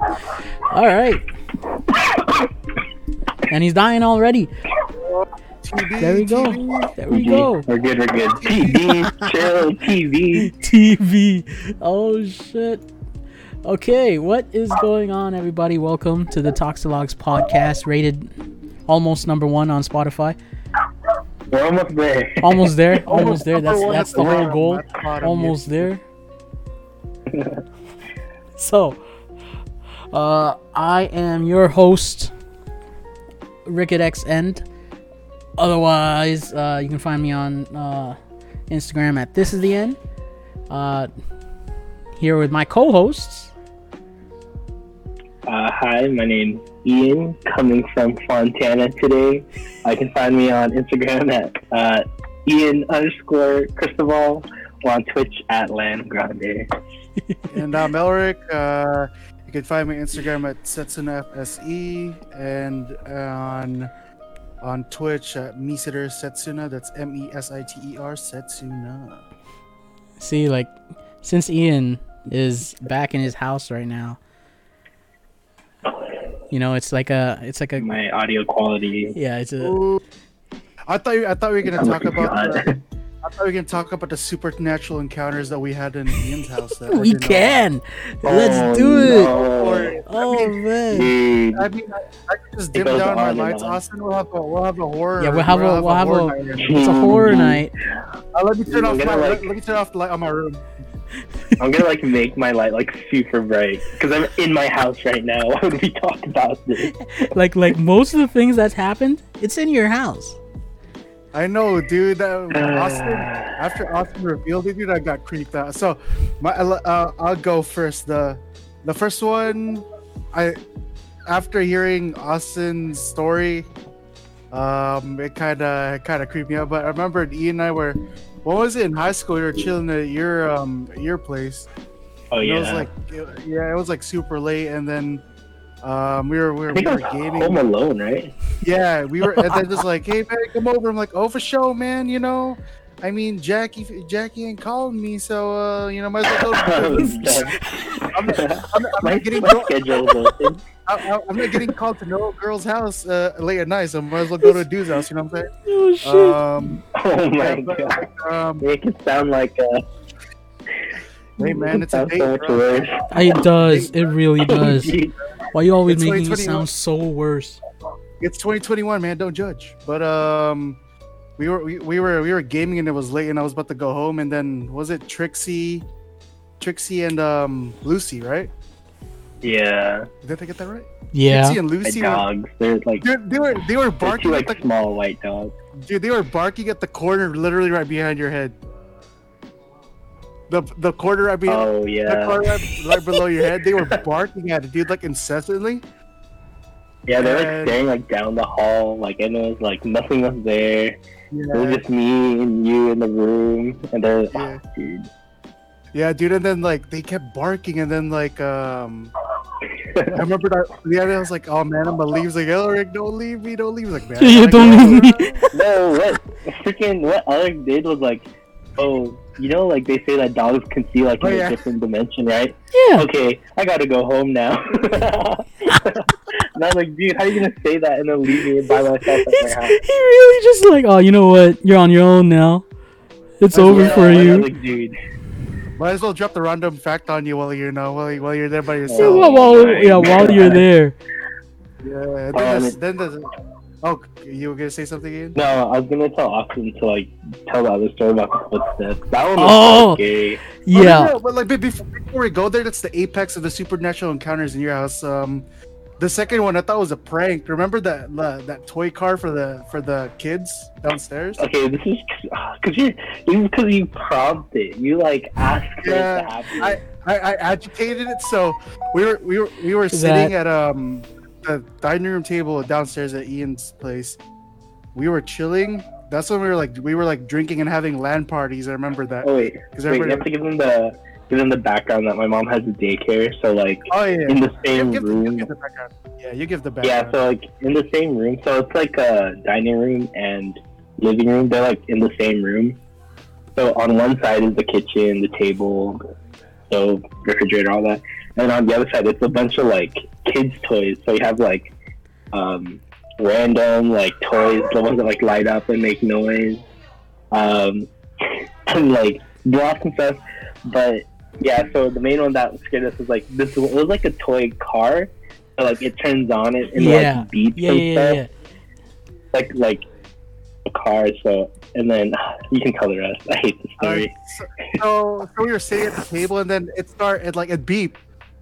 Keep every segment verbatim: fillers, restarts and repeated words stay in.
All right. And he's dying already. T V, there we go. T V. There we go. We're good. We're good. T V, chill. T V. T V. Oh shit. Okay, what is going on, everybody? Welcome to the Toxilogs podcast, rated almost number one on Spotify. We're almost there. Almost there. Almost there. That's that's the whole goal. Almost there. So, uh, I am your host, Rick at X End. Otherwise, uh, you can find me on uh, Instagram at This Is The End. Uh, here with my co-hosts. Uh, hi, my name's Ian, coming from Fontana today. Uh, you can find me on Instagram at uh, Ian underscore Cristobal, or on Twitch at LanGrande. And I'm Elric. Uh, you can find me on Instagram at Setsuna F S E, and on... on Twitch at MesiterSetsuna. That's M E S I T E R Setsuna. See, like, since Ian is back in his house right now, you know, it's like a, it's like a. My audio quality. Yeah, it's a. Ooh. I thought I thought we were gonna oh talk about. The, I thought we were gonna talk about the supernatural encounters that we had in Ian's house. That we can. Know. Let's do it. Oh, no. Or, oh I mean, man. Dude. I mean, I, I can just dim down my lights. On. Austin, we'll have a we'll have a horror. Yeah, we'll have we'll a we'll have a. We'll have a, a it's a horror night. Uh, let me turn off my like, let me turn off the light on my room. I'm gonna like make my light like super bright because I'm in my house right now. Why would we talk about this? Like like most of the things that's happened, it's in your house. I know, dude. That Austin, after Austin revealed it, dude, I got creeped out. So, my uh, I'll go first. The the first one, I after hearing Austin's story, um, it kind of kind of creeped me out. But I remember Ian and I were, what was it in high school? We were chilling at your um your place. Oh yeah. It was like it, yeah, it was like super late, and then. Um, we were we were, we were gaming. Home Alone, right? Yeah, we were. And then just like, hey man, come over. I'm like, oh for show, man. You know, I mean, Jackie, Jackie ain't calling me, so uh, you know, might as well go. I'm, I'm, I'm not getting called. I'm not getting called to no girl's house uh, late at night, so might as well go to a dude's house. You know what I'm saying? Oh shit! Um, oh my yeah, but, god! Um, Make it sound like a. Hey man, it's a date. Bro. It does. It really does. Why are you always it's making it sound so worse? It's twenty twenty-one, man. Don't judge. But um, we were we, we were we were gaming and it was late and I was about to go home and then was it Trixie, Trixie and um Lucy, right? Yeah. Did I get that right? Yeah. Trixie and Lucy. The dogs. They're like they, they were they were barking two, like at the, small white dogs. Dude, they were barking at the corner, literally right behind your head. The the quarter right below, oh, yeah. right, right below your head, they were barking at it, dude, like incessantly. Yeah, they were and... like, staring like down the hall, like, and it was like nothing was there. Yeah. It was just me and you in the room, and they're like, yeah. Oh, dude. Yeah, dude, and then like they kept barking, and then like um, I remember that the other day I was like, oh man, I'm gonna leave. I was like, Elric, don't leave me, don't leave. I was like, man, yeah, don't leave me. No, what freaking what Elric did was like, oh. You know, like they say that dogs can see like oh, in yeah. a different dimension, right? Yeah. Okay, I gotta go home now. And I'm like, dude, how are you gonna say that and then leave me by myself at my house? He really just like, oh, you know what? You're on your own now. It's I over know, for you. Like, dude. Might as well drop the random fact on you while you're now while while you're there by yourself. Yeah, while, while, yeah, while you're there. Yeah. Then um, there's, then there's. Oh, you were gonna say something again? No, I was gonna tell Austin to like tell the other story about the footsteps. That one was oh, gay. Yeah. Oh, yeah, but like before, before we go there, that's the apex of the supernatural encounters in your house. Um, the second one I thought was a prank. Remember that uh, that toy car for the for the kids downstairs? Okay, this is because you because you prompted it. You like asked yeah, it to happen. I, I I agitated it, so we were we were we were is sitting that... at um. the dining room table downstairs at Ian's place. We were chilling. That's when we were like we were like drinking and having LAN parties. I remember that. Oh wait, wait you have to give them the give them the background that my mom has a daycare. So like oh, yeah. in the same yeah, room. The, give the background. Yeah, you give the background. Yeah, so like in the same room. So it's like a dining room and living room. They're like in the same room. So on one side is the kitchen, the table, stove, refrigerator, all that. and on the other side it's a bunch of like kids toys, so you have like um random like toys, the ones that like light up and make noise, um and like blocks and stuff. But yeah, so the main one that scared us was like this, it was like a toy car, so like it turns on it and yeah. like beeps yeah, and yeah, stuff yeah, yeah. like like a car. So and then you can tell the rest. I hate this story. Uh, so, so we were sitting at the table and then it started like it beeped.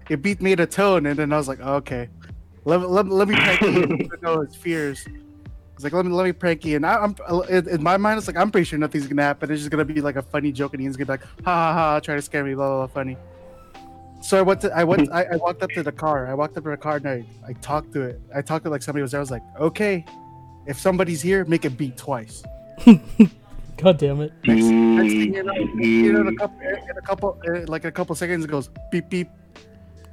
It beat me to tone and then I was like, oh, okay, let, let, let me prank Ian. I know his fears. It's like let me let me prank Ian. I, I'm it, in my mind it's like I'm pretty sure nothing's gonna happen. It's just gonna be like a funny joke and Ian's gonna be like ha ha ha, try to scare me, blah blah blah, funny. So I went to I went I, I walked up to the car. I walked up to the car and I, I talked to it. I talked to like somebody was there. I was like, okay, if somebody's here, make it beat twice. God damn it! Next, next thing you know, you know in a couple, in a couple uh, like a couple seconds, it goes beep beep,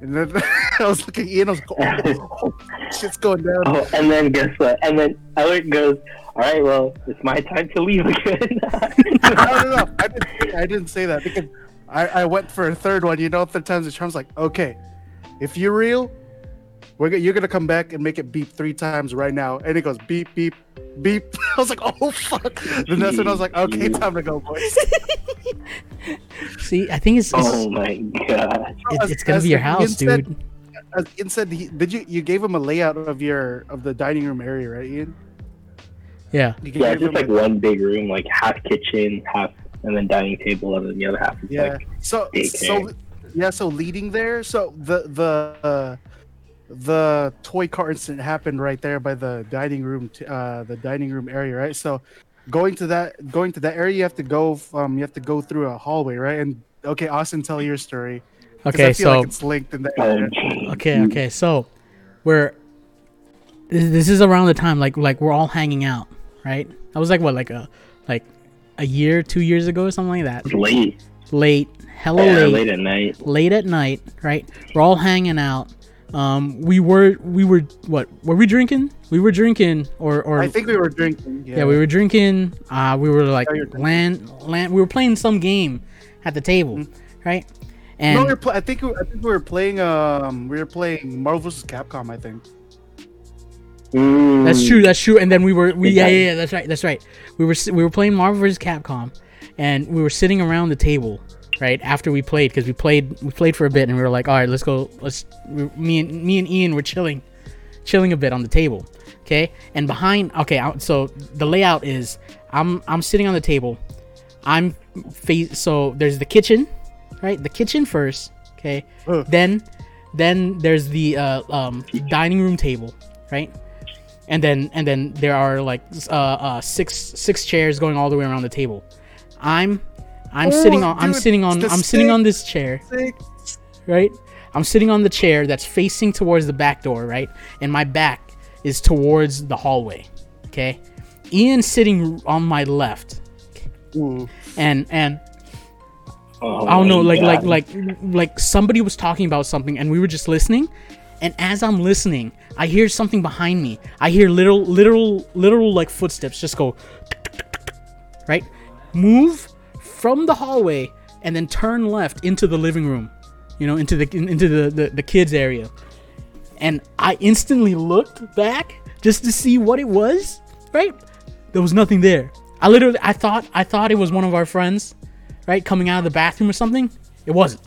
and then I was looking at Ian. I was like, oh, oh, shit's going down. Oh, and then guess what? And then Alec goes, "All right, well, it's my time to leave again." no, no, no, I didn't. I didn't say that because I, I went for a third one. You know, third time's the charm's like, okay, if you're real, we're go- you're gonna come back and make it beep three times right now, and it goes beep beep beep. I was like, oh fuck. Then that's when I was like, okay, time to go, boys. See, I think it's, it's oh my god, it's, it's gonna as, be your house, dude. Said, as Ian said, he, did you you gave him a layout of your of the dining room area, right, Ian? Yeah. Yeah, it's just like one big room, like half kitchen, half, and then dining table, and then the other half is yeah. like so daycare. so yeah. So leading there, so the the. Uh, the toy car incident happened right there by the dining room, t- uh, the dining room area, right? So, going to that, going to that area, you have to go, um, you have to go through a hallway, right? And okay, Austin, tell your story. Okay, I feel so like it's linked in that area. Okay, okay, so we're this, this is around the time like like we're all hanging out, right? I was like what, like a like a year, two years ago, or something like that. It's late, late, hella yeah, late, late at night, late at night, right? We're all hanging out. Um, we were, we were, what, were we drinking? We were drinking, or, or. I think we were drinking. Yeah, yeah we were drinking. Uh, we were like, land, land, we were playing some game at the table, mm-hmm. right? And. No, we were pl- I, think we, I think we were playing, um, we were playing Marvel versus Capcom, I think. Ooh. That's true, that's true. And then we were, we, yeah, yeah, yeah, that's right, that's right. We were, we were playing Marvel versus Capcom, and we were sitting around the table. Right after we played, because we played, we played for a bit, and we were like, all right, let's go. Let's we, me and me and Ian were chilling, chilling a bit on the table, okay. And behind, okay. So the layout is, I'm I'm sitting on the table, I'm face. So there's the kitchen, right? The kitchen first, okay. Uh. Then, then there's the uh, um, dining room table, right? And then and then there are like uh, uh, six six chairs going all the way around the table. I'm. I'm oh, sitting on. Dude, I'm sitting on. I'm six, sitting on this chair, six. right? I'm sitting on the chair that's facing towards the back door, right? And my back is towards the hallway. Okay, Ian's sitting on my left, Ooh. and and oh, I don't know, like God. like like like somebody was talking about something, and we were just listening. And as I'm listening, I hear something behind me. I hear literal, literal, literal like footsteps just go, right, move. From the hallway and then turn left into the living room, you know, into the into the, the, the kids area. And I instantly looked back just to see what it was, right? There was nothing there. I literally, I thought, I thought it was one of our friends, right? Coming out of the bathroom or something. It wasn't.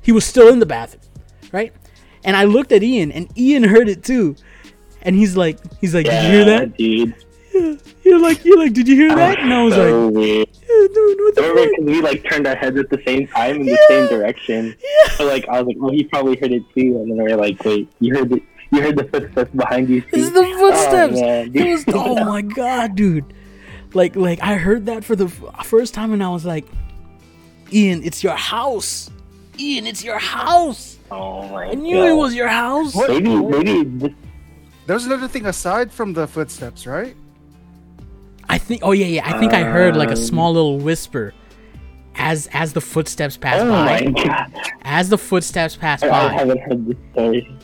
He was still in the bathroom, right? And I looked at Ian and Ian heard it too. And he's like, he's like, yeah, did you hear that? Dude. Yeah. You're like, you're like, did you hear that? And I was so like, weird. Yeah, dude, what the Remember, because we like turned our heads at the same time in yeah. the same direction. Yeah. So like, I was like, well, he probably heard it too. And then we were like, wait, you heard the, you heard the footsteps behind you too? It's the footsteps. Oh, man, it was, oh my God, dude. Like, like I heard that for the first time and I was like, Ian, it's your house. Ian, it's your house. Oh my God. I knew God. It was your house. What? Maybe, maybe. There's another thing aside from the footsteps, right? I think. Oh yeah, yeah. I think um, I heard like a small little whisper, as as the footsteps passed oh by. My God. As the footsteps passed I, by. I haven't heard this story.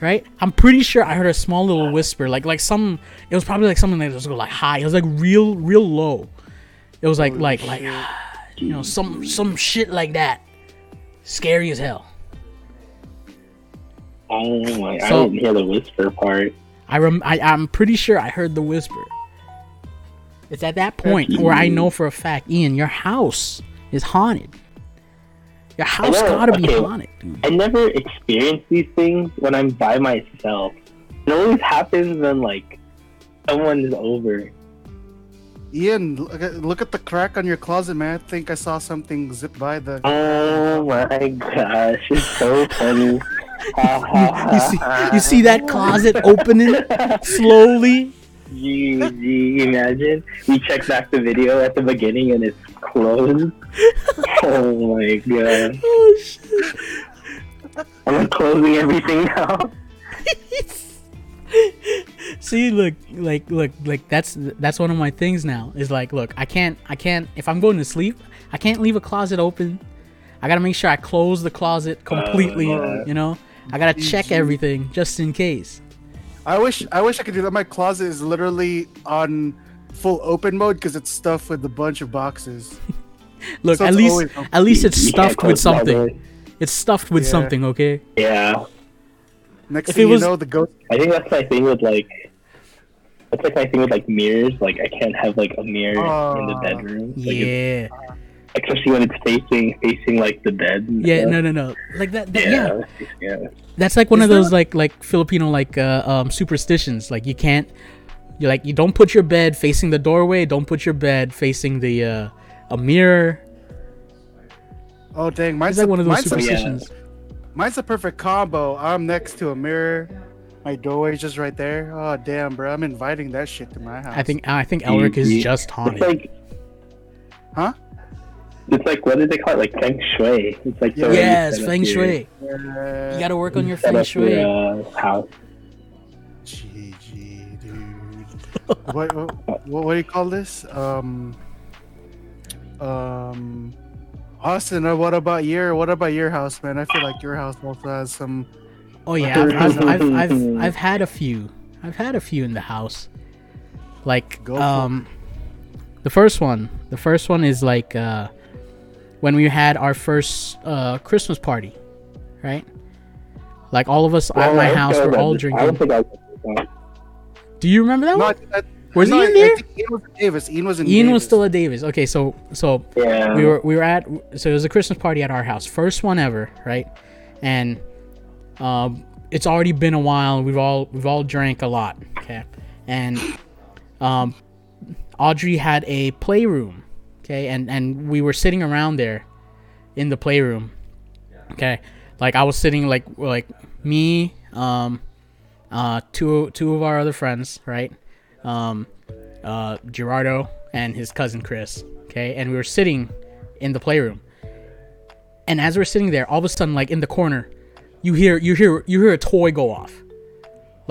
Right? I'm pretty sure I heard a small little whisper, like like some. It was probably like something that was like high. It was like real, real low. It was like Holy like shit. like, you know, some some shit like that. Scary as hell. Oh my! So, I didn't hear the whisper part. I rem- I I'm pretty sure I heard the whisper. It's at that point mm-hmm. where I know for a fact, Ian, your house is haunted. Your house gotta okay. be haunted, dude. I never experience these things when I'm by myself. It always happens when like someone is over. Ian, look at, look at the crack on your closet, man. I think I saw something zip by the. Oh my gosh! It's so funny. you, see, you see that closet opening slowly? You, you imagine? We check back the video at the beginning and it's closed. Oh my god. Oh shit. I'm closing everything now. See, look, like, look, like, that's that's one of my things now. Is like, look, I can't, I can't, if I'm going to sleep, I can't leave a closet open. I gotta make sure I close the closet completely, uh, you know? I gotta check everything just in case. I wish I wish I could do that. My closet is literally on full open mode because it's stuffed with a bunch of boxes. Look, so at least at least it's stuffed with something. It's stuffed with yeah. something, okay? Yeah. Next if thing was, you know, the ghost. I think that's my thing with like. That's like my thing with like mirrors. Like I can't have like a mirror uh, in the bedroom. Like, yeah. Uh, especially when it's facing facing like the bed. Yeah. Stuff. No. No. No. Like that. that yeah. yeah. Yeah. That's like one Is of those that... like like Filipino like uh, um, superstitions. Like you can't. You like you don't put your bed facing the doorway. Don't put your bed facing the uh, a mirror. Oh dang! Mine's like one of those superstitions. Yeah. Mine's a perfect combo. I'm next to a mirror. My doorway's just right there. Oh damn, bro! I'm inviting that shit to my house. I think I think Elric is just haunted. It's like, huh? It's like what do they call it? Like feng shui. It's like the yes, way feng shui. Yeah. You gotta work on your feng shui. Your, uh, house. G G, dude. what, what what do you call this? Um. Um. Austin, what about your what about your house, man? I feel like your house also has some. Oh yeah, I've I've, I've I've I've had a few. I've had a few in the house. Like Go um, the first one. The first one is like uh, when we had our first uh, Christmas party, right? Like all of us well, at my I house were all this. drinking. I don't think I that. Do you remember that no, one? I, I, Was no, Ian there? I think Ian was at Davis. Ian was in Ian Davis. was still at Davis. Okay, so so yeah. we were we were at so it was a Christmas party at our house, first one ever, right? And um, it's already been a while. We've all we've all drank a lot, okay? And um, Audrey had a playroom, okay? And and we were sitting around there, in the playroom, okay? Like I was sitting like like me, um, uh, two two of our other friends, right? Um, uh, Gerardo and his cousin Chris. Okay, and we were sitting in the playroom, and as we're sitting there, all of a sudden, like in the corner, you hear you hear you hear a toy go off,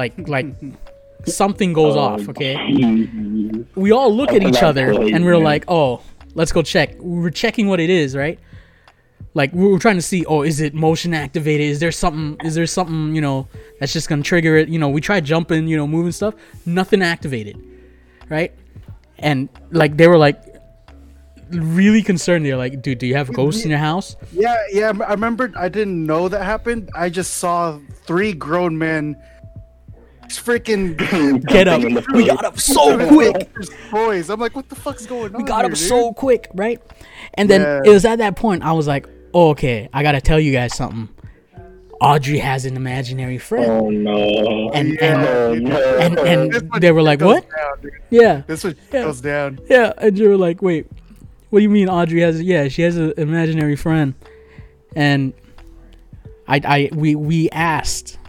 like like something goes oh, off. Okay, geez. We all look at each other toy, and we're man. like, oh, let's go check. We were checking what it is, right? Like we were trying to see, oh, is it motion activated? Is there something? Is there something you know that's just gonna trigger it? You know, we tried jumping, you know, moving stuff, nothing activated, right? And like they were like really concerned. They're like, dude, do you have ghosts in your house? Yeah, yeah. I remember. I didn't know that happened. I just saw three grown men freaking get up. We got up so quick. Boys, I'm like, what the fuck's going on? We got here, up dude? so quick, right? And then yeah. it was at that point I was like. Oh, okay, I gotta tell you guys something. Audrey has an imaginary friend. Oh no! And yeah, and, no. and and, and they were like, "What?" Down, yeah. This one yeah. goes down. Yeah, and you were like, "Wait, what do you mean Audrey has? Yeah, she has an imaginary friend." And I, I, we, we asked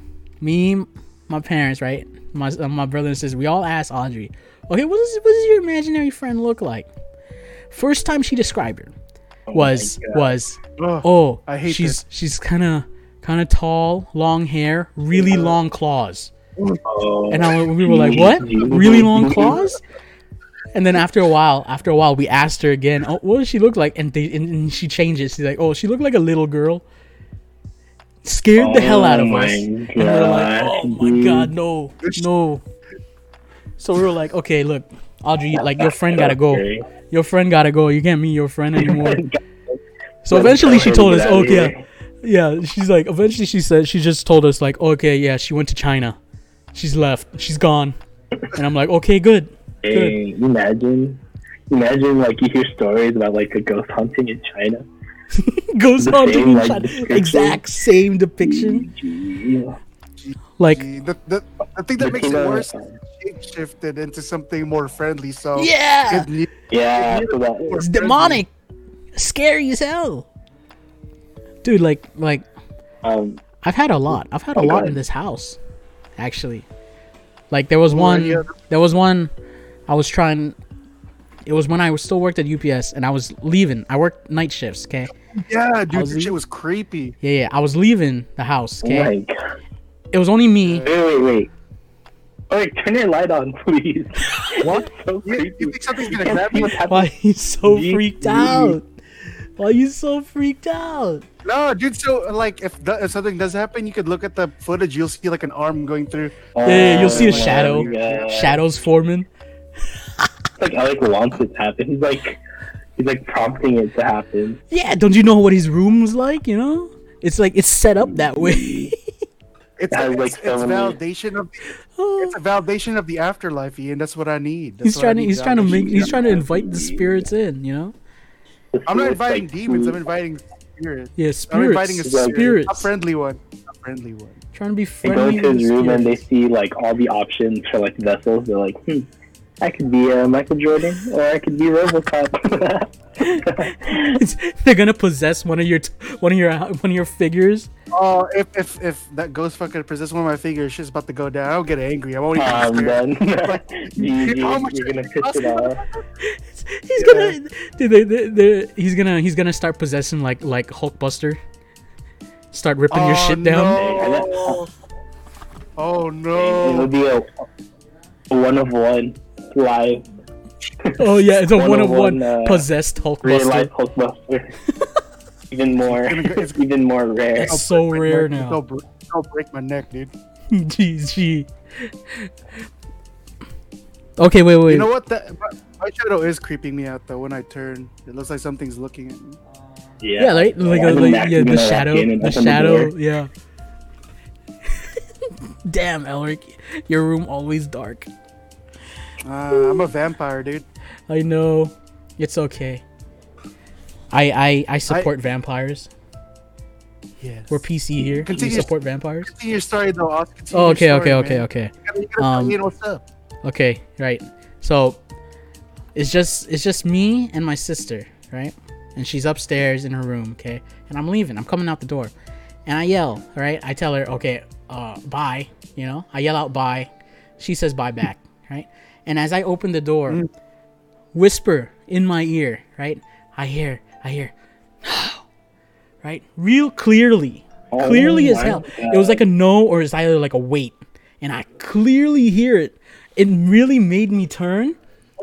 me, my parents, right, my, uh, my brother and sister. We all asked Audrey, "Okay, what does what does your imaginary friend look like?" First time she described her. was oh was Ugh, oh I hate she's this. she's kind of kind of tall, long hair, really long claws. Oh. And I, we were like, what? Really long claws? And then after a while, after a while we asked her again, oh, what does she look like? And, they, and, and she changes. She's like, oh, she looked like a little girl. Scared oh the hell out of us. And we were like, oh my god, no. No. So we were like, okay, look, Audrey, like your friend got to go. Your friend gotta go. You can't meet your friend anymore. So eventually she told us, "Okay, Yeah, she's like, eventually she said, she just told us like, okay, yeah, she went to China. She's left. She's gone. And I'm like, okay, good. Good. Hey, imagine, imagine like you hear stories about like a ghost hunting in China. Ghost hunting in like, China. Exact same depiction. Yeah. Like the, the, the thing that the makes it worse is it shifted into something more friendly. So yeah, it needs, yeah, it needs so it's demonic, scary as hell, dude. Like, like, um, I've had a lot. I've had oh a lot God. in this house, actually. Like there was oh, one. Yeah. There was one. I was trying. It was when I was still worked at U P S and I was leaving. I worked night shifts. Okay. Yeah, dude, this shit was creepy. Yeah, yeah. I was leaving the house. Okay. Oh It was only me. Wait, wait, wait. All right, turn your light on, please. What? So you, you think something's gonna grab you? Why are you so freaked out? Why are you so freaked out? No, dude. So, like, if, th- if something does happen, you could look at the footage. You'll see like an arm going through. Oh, yeah, you'll see a shadow. God. Shadows forming. It's like Alec wants it to happen. He's like, he's like prompting it to happen. Yeah. Don't you know what his room's like? You know, it's like it's set up that way. It's, a, like it's, so it's validation of oh. it's a validation of the afterlife, Ian. That's what I need. That's he's trying to he's trying to make he's trying to invite the spirits in. You know, I'm not inviting like demons. Food. I'm inviting spirits. Yeah, spirits. I'm inviting a spirit, spirits. a friendly one, a friendly one. Trying to be friendly. They go to his room and they see like all the options for like vessels. They're like, hmm, I could be uh, Michael Jordan or I could be RoboCop. It's, they're gonna possess one of your, one of your, one of your figures. Oh, if if if that ghost fucker possesses one of my figures, shit's about to go down. I'll get angry. I won't even. Um, then like, you, you, oh, you're gonna piss it off. He's yeah. gonna, dude, they, they, they, he's gonna, he's gonna start possessing like like Hulkbuster. Start ripping oh, your shit no. down. Oh no! It'll be a, a one of one live. Oh yeah, it's a one, one of one, one uh, possessed Hulkbuster. Real life Hulkbuster. Even more, it's even more rare. It's so rare now. I'll break, I'll break my neck, dude. G G. Okay, wait, wait. You know what? That, my, my shadow is creeping me out though. When I turn, it looks like something's looking at me. Yeah, yeah, like, like, yeah, like, like yeah, the shadow, the shadow, the yeah. Damn, Elric, your room always dark. Uh, I'm a vampire, dude. I know. It's okay. I I, I support I, vampires. Yes. We're P C here. Continue, we support vampires. Continue your story, though. I'll continue oh, okay, your story, okay, man. okay, okay. You gotta, you gotta um, tell me what's up. Okay, right. So, it's just it's just me and my sister, right? And she's upstairs in her room, okay? And I'm leaving. I'm coming out the door. And I yell, right? I tell her, okay, uh, bye. You know? I yell out, bye. She says bye back, right? And as I open the door, mm. whisper in my ear, right? I hear, I hear, right? Real clearly, oh, clearly as hell. God. It was like a no, or it's either like a wait. And I clearly hear it. It really made me turn,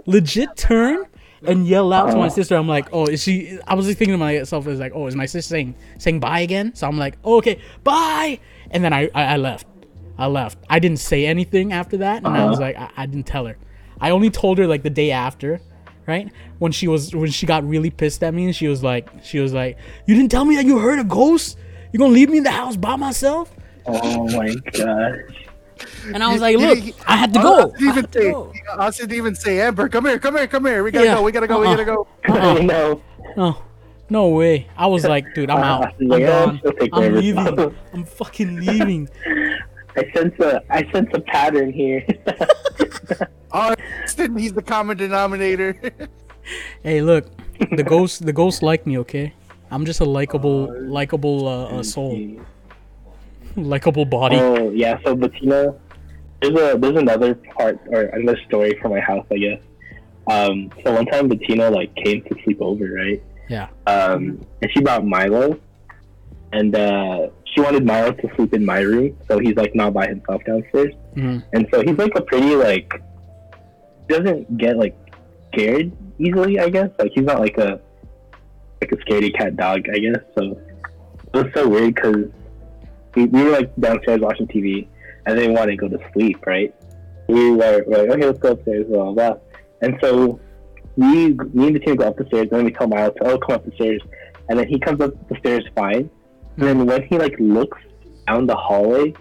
legit turn, and yell out oh. to my sister. I'm like, oh, is she? I was just thinking to myself, is like, oh, is my sister saying, saying bye again? So I'm like, oh, okay, bye. And then I, I, I left. I left. I didn't say anything after that. And uh-huh. I was like, I, I didn't tell her. I only told her like the day after, right? When she was when she got really pissed at me and she was like she was like, "You didn't tell me that you heard a ghost? You're gonna leave me in the house by myself?" Oh my gosh. And I was like, "Look, I had to go." I had to go. I didn't even say, "Amber, come here, come here, come here. We gotta yeah. go. We gotta go. Uh-uh. We gotta go." Uh-uh. No. No. No way. I was like, "Dude, I'm out. I'm yeah, gone. I'm leaving. I'm fucking leaving." I sense a I sense a pattern here. Oh, he's the common denominator. Hey, look, the ghost the ghosts like me, okay? I'm just a likable uh, likable uh, uh, soul, likable body. Oh yeah, so Bettina, there's a there's another part or another story from my house, I guess. Um, so one time Bettina like came to sleep over, right? Yeah. Um, and she brought Milo, and uh. She wanted Milo to sleep in my room, so he's like not by himself downstairs. Mm-hmm. And so he's like a pretty like doesn't get like scared easily, I guess. Like he's not like a like a scaredy cat dog, I guess. So it was so weird because we, we were like downstairs watching T V, and they wanted to go to sleep, right? We were, we were like, okay, let's go upstairs, blah blah. And so we me and the team go up the stairs, and then we tell Milo to oh come up the stairs, and then he comes up the stairs fine. And then when he like looks down the hallway,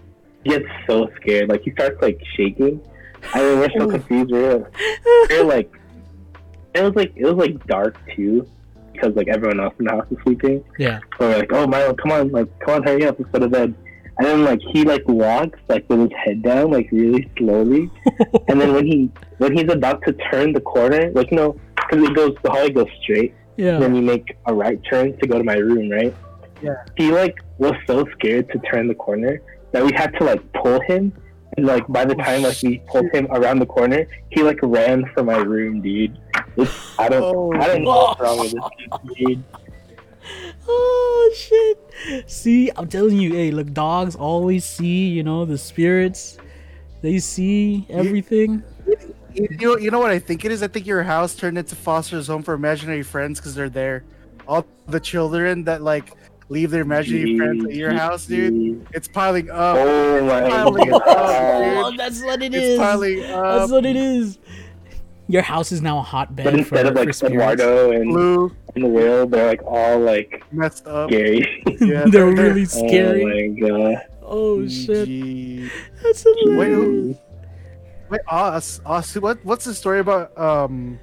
he gets so scared. Like he starts like shaking. I mean, we're so confused. We're, we're like, it was like it was like dark too, because like everyone else in the house is sleeping. Yeah. So we're like, oh Milo, come on, like come on, hurry up, let's go to bed. And then like he like walks like with his head down like really slowly. And then when he when he's about to turn the corner, like you know, because it goes the hallway goes straight. Yeah. And then you make a right turn to go to my room, right? Yeah. He like was so scared to turn the corner that we had to like pull him. And like by the time like we pulled him around the corner, he like ran for my room, dude. It's, I don't, oh, I don't know what's wrong with this kid, dude. Oh shit! See, I'm telling you, hey, look, dogs always see, you know, the spirits. They see everything. You, you, you know what I think it is? I think your house turned into Foster's Home for Imaginary Friends because they're there. All the children that like leave their imaginary friends at your house, dude. It's piling up. Oh my god! Oh, that's what it is. It's piling up. That's what it is. Your house is now a hotbed. But instead for, of like Eduardo and Blue and Will, they're like all like messed up, scary. Yeah, they're, they're really scary. Oh my god! Oh shit! Jeez. That's hilarious. Wait, wait, Oz, Oz, what? What's the story about? Um,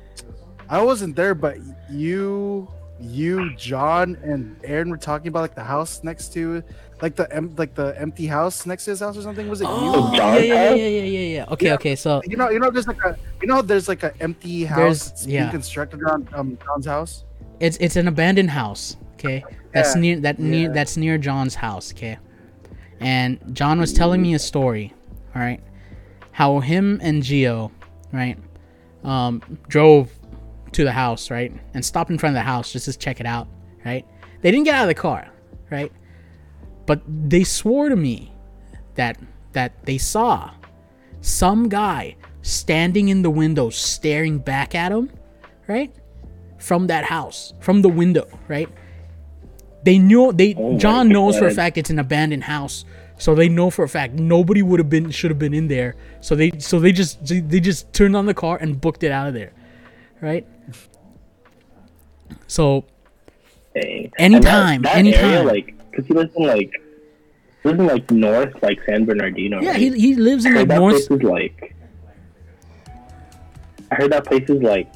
I wasn't there, but you, you, John, and Aaron were talking about like the house next to, like the em- like the empty house next to his house or something. Was it oh, you? Yeah, yeah, yeah, yeah, yeah, yeah. Okay, yeah. okay. So you know, you know, there's like a, you know, there's like an empty house that's yeah. being constructed around um, John's house. It's it's an abandoned house. Okay, that's yeah. near that yeah. near that's near John's house. Okay, and John was telling me a story. All right, how him and Gio, right, um, drove to the house, right, and stopped in front of the house just to check it out. Right, they didn't get out of the car. Right. But they swore to me that that they saw some guy standing in the window staring back at them, right? From that house, from the window, right? They knew they oh John knows for a fact it's an abandoned house, so they know for a fact nobody would have been should have been in there. So they so they just they just turned on the car and booked it out of there, right? So anytime, that, that anytime. Area, like- Because he lives in like, lives in like north, like San Bernardino. Yeah, right? he he lives in like north. Place is like, I heard that place is like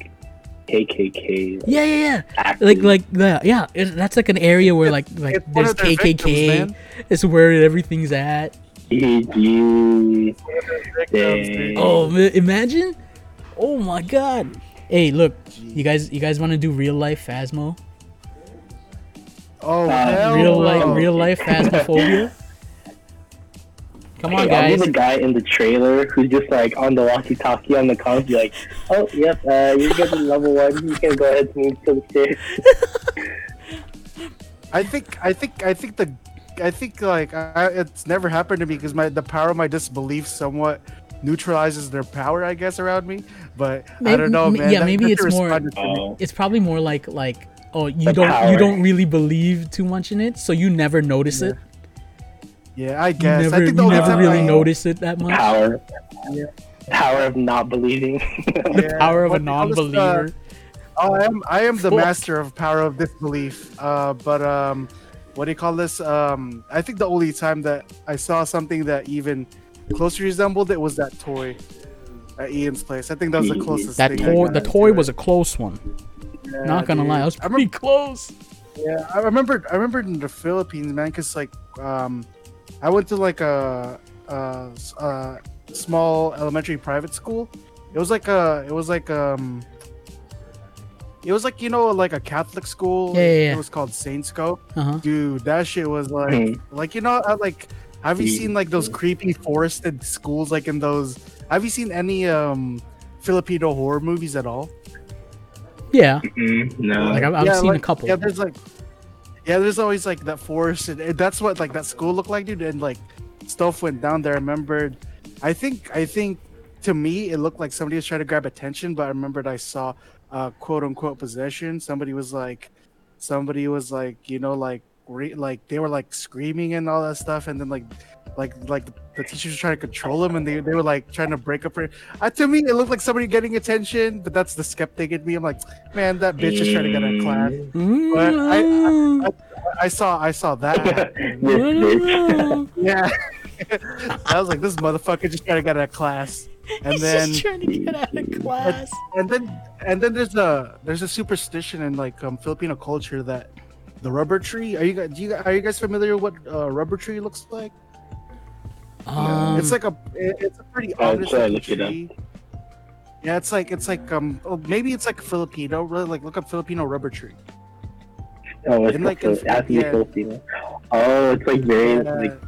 K K K. Like, yeah, yeah, yeah. Like like the yeah, it, that's like an area where like like it's there's K K K. It's where everything's at. G G. Oh, imagine! Oh my God! Hey, look, you guys, you guys want to do real life Phasmo? Oh, uh, real life, real life Phasmophobia. Come on, hey, guys. I'll be the guy in the trailer who's just like on the walkie-talkie on the comms, be like, "Oh, yep, uh, you're getting level one. You can go ahead and move to the stairs." I think, I think, I think the, I think like I, it's never happened to me because my the power of my disbelief somewhat neutralizes their power, I guess, around me. But maybe, I don't know, man. Yeah, that, maybe it's more. Oh. It's probably more like like. Oh, you the don't power. You don't really believe too much in it, so you never notice yeah. it. Yeah, I guess. You never, I think you never really I, notice it that much. Power, yeah. power of not believing. the yeah. power of but a non-believer. Just, uh, oh, I am I am the master of power of disbelief. Uh, but um, what do you call this? Um, I think the only time that I saw something that even closely resembled it was that toy at Ian's place. I think that was the closest. That thing toy, the toy to was it. a close one. Yeah, Not gonna dude. lie, I was pretty I remember, close. Yeah, I remember. I remember in the Philippines, man, because like, um, I went to like a, a, a small elementary private school. It was like a. It was like um. It was like you know like a Catholic school. Yeah, yeah, yeah. It was called Saint Scope. Uh-huh. Dude, that shit was like hey. like you know I, like have you seen like those creepy forested schools like in those? Have you seen any um Filipino horror movies at all? Yeah. Mm-hmm. No. Like I've, I've yeah, seen like, a couple. Yeah, there's like, yeah, there's always like that forest, and that's what like that school looked like, dude. And like, stuff went down there. I remembered, I think, I think, to me, it looked like somebody was trying to grab attention, but I remembered I saw, uh, quote unquote, possession. Somebody was like, somebody was like, you know, like, re- like they were like screaming and all that stuff, and then like, like, like the teachers were trying to control them, and they, they were like trying to break up her. Uh, to me, it looked like somebody getting attention, but that's the skeptic in me. I'm like, man, that bitch is trying to get out of class. But I, I, I saw, I saw that. Yeah. I was like, this motherfucker just trying to get out of class. And He's then, just trying to get out of class. And, and then, and then there's a there's a superstition in like um, Filipino culture that the rubber tree. Are you guys do you are you guys familiar with what a uh, rubber tree looks like? Um, yeah, it's like a it, it's a pretty obvious tree. It yeah, it's like it's like um oh, maybe it's like Filipino. Really, like look up Filipino rubber tree. Oh, it's and, like it's, yeah. Filipino. Oh, it's like very yeah. like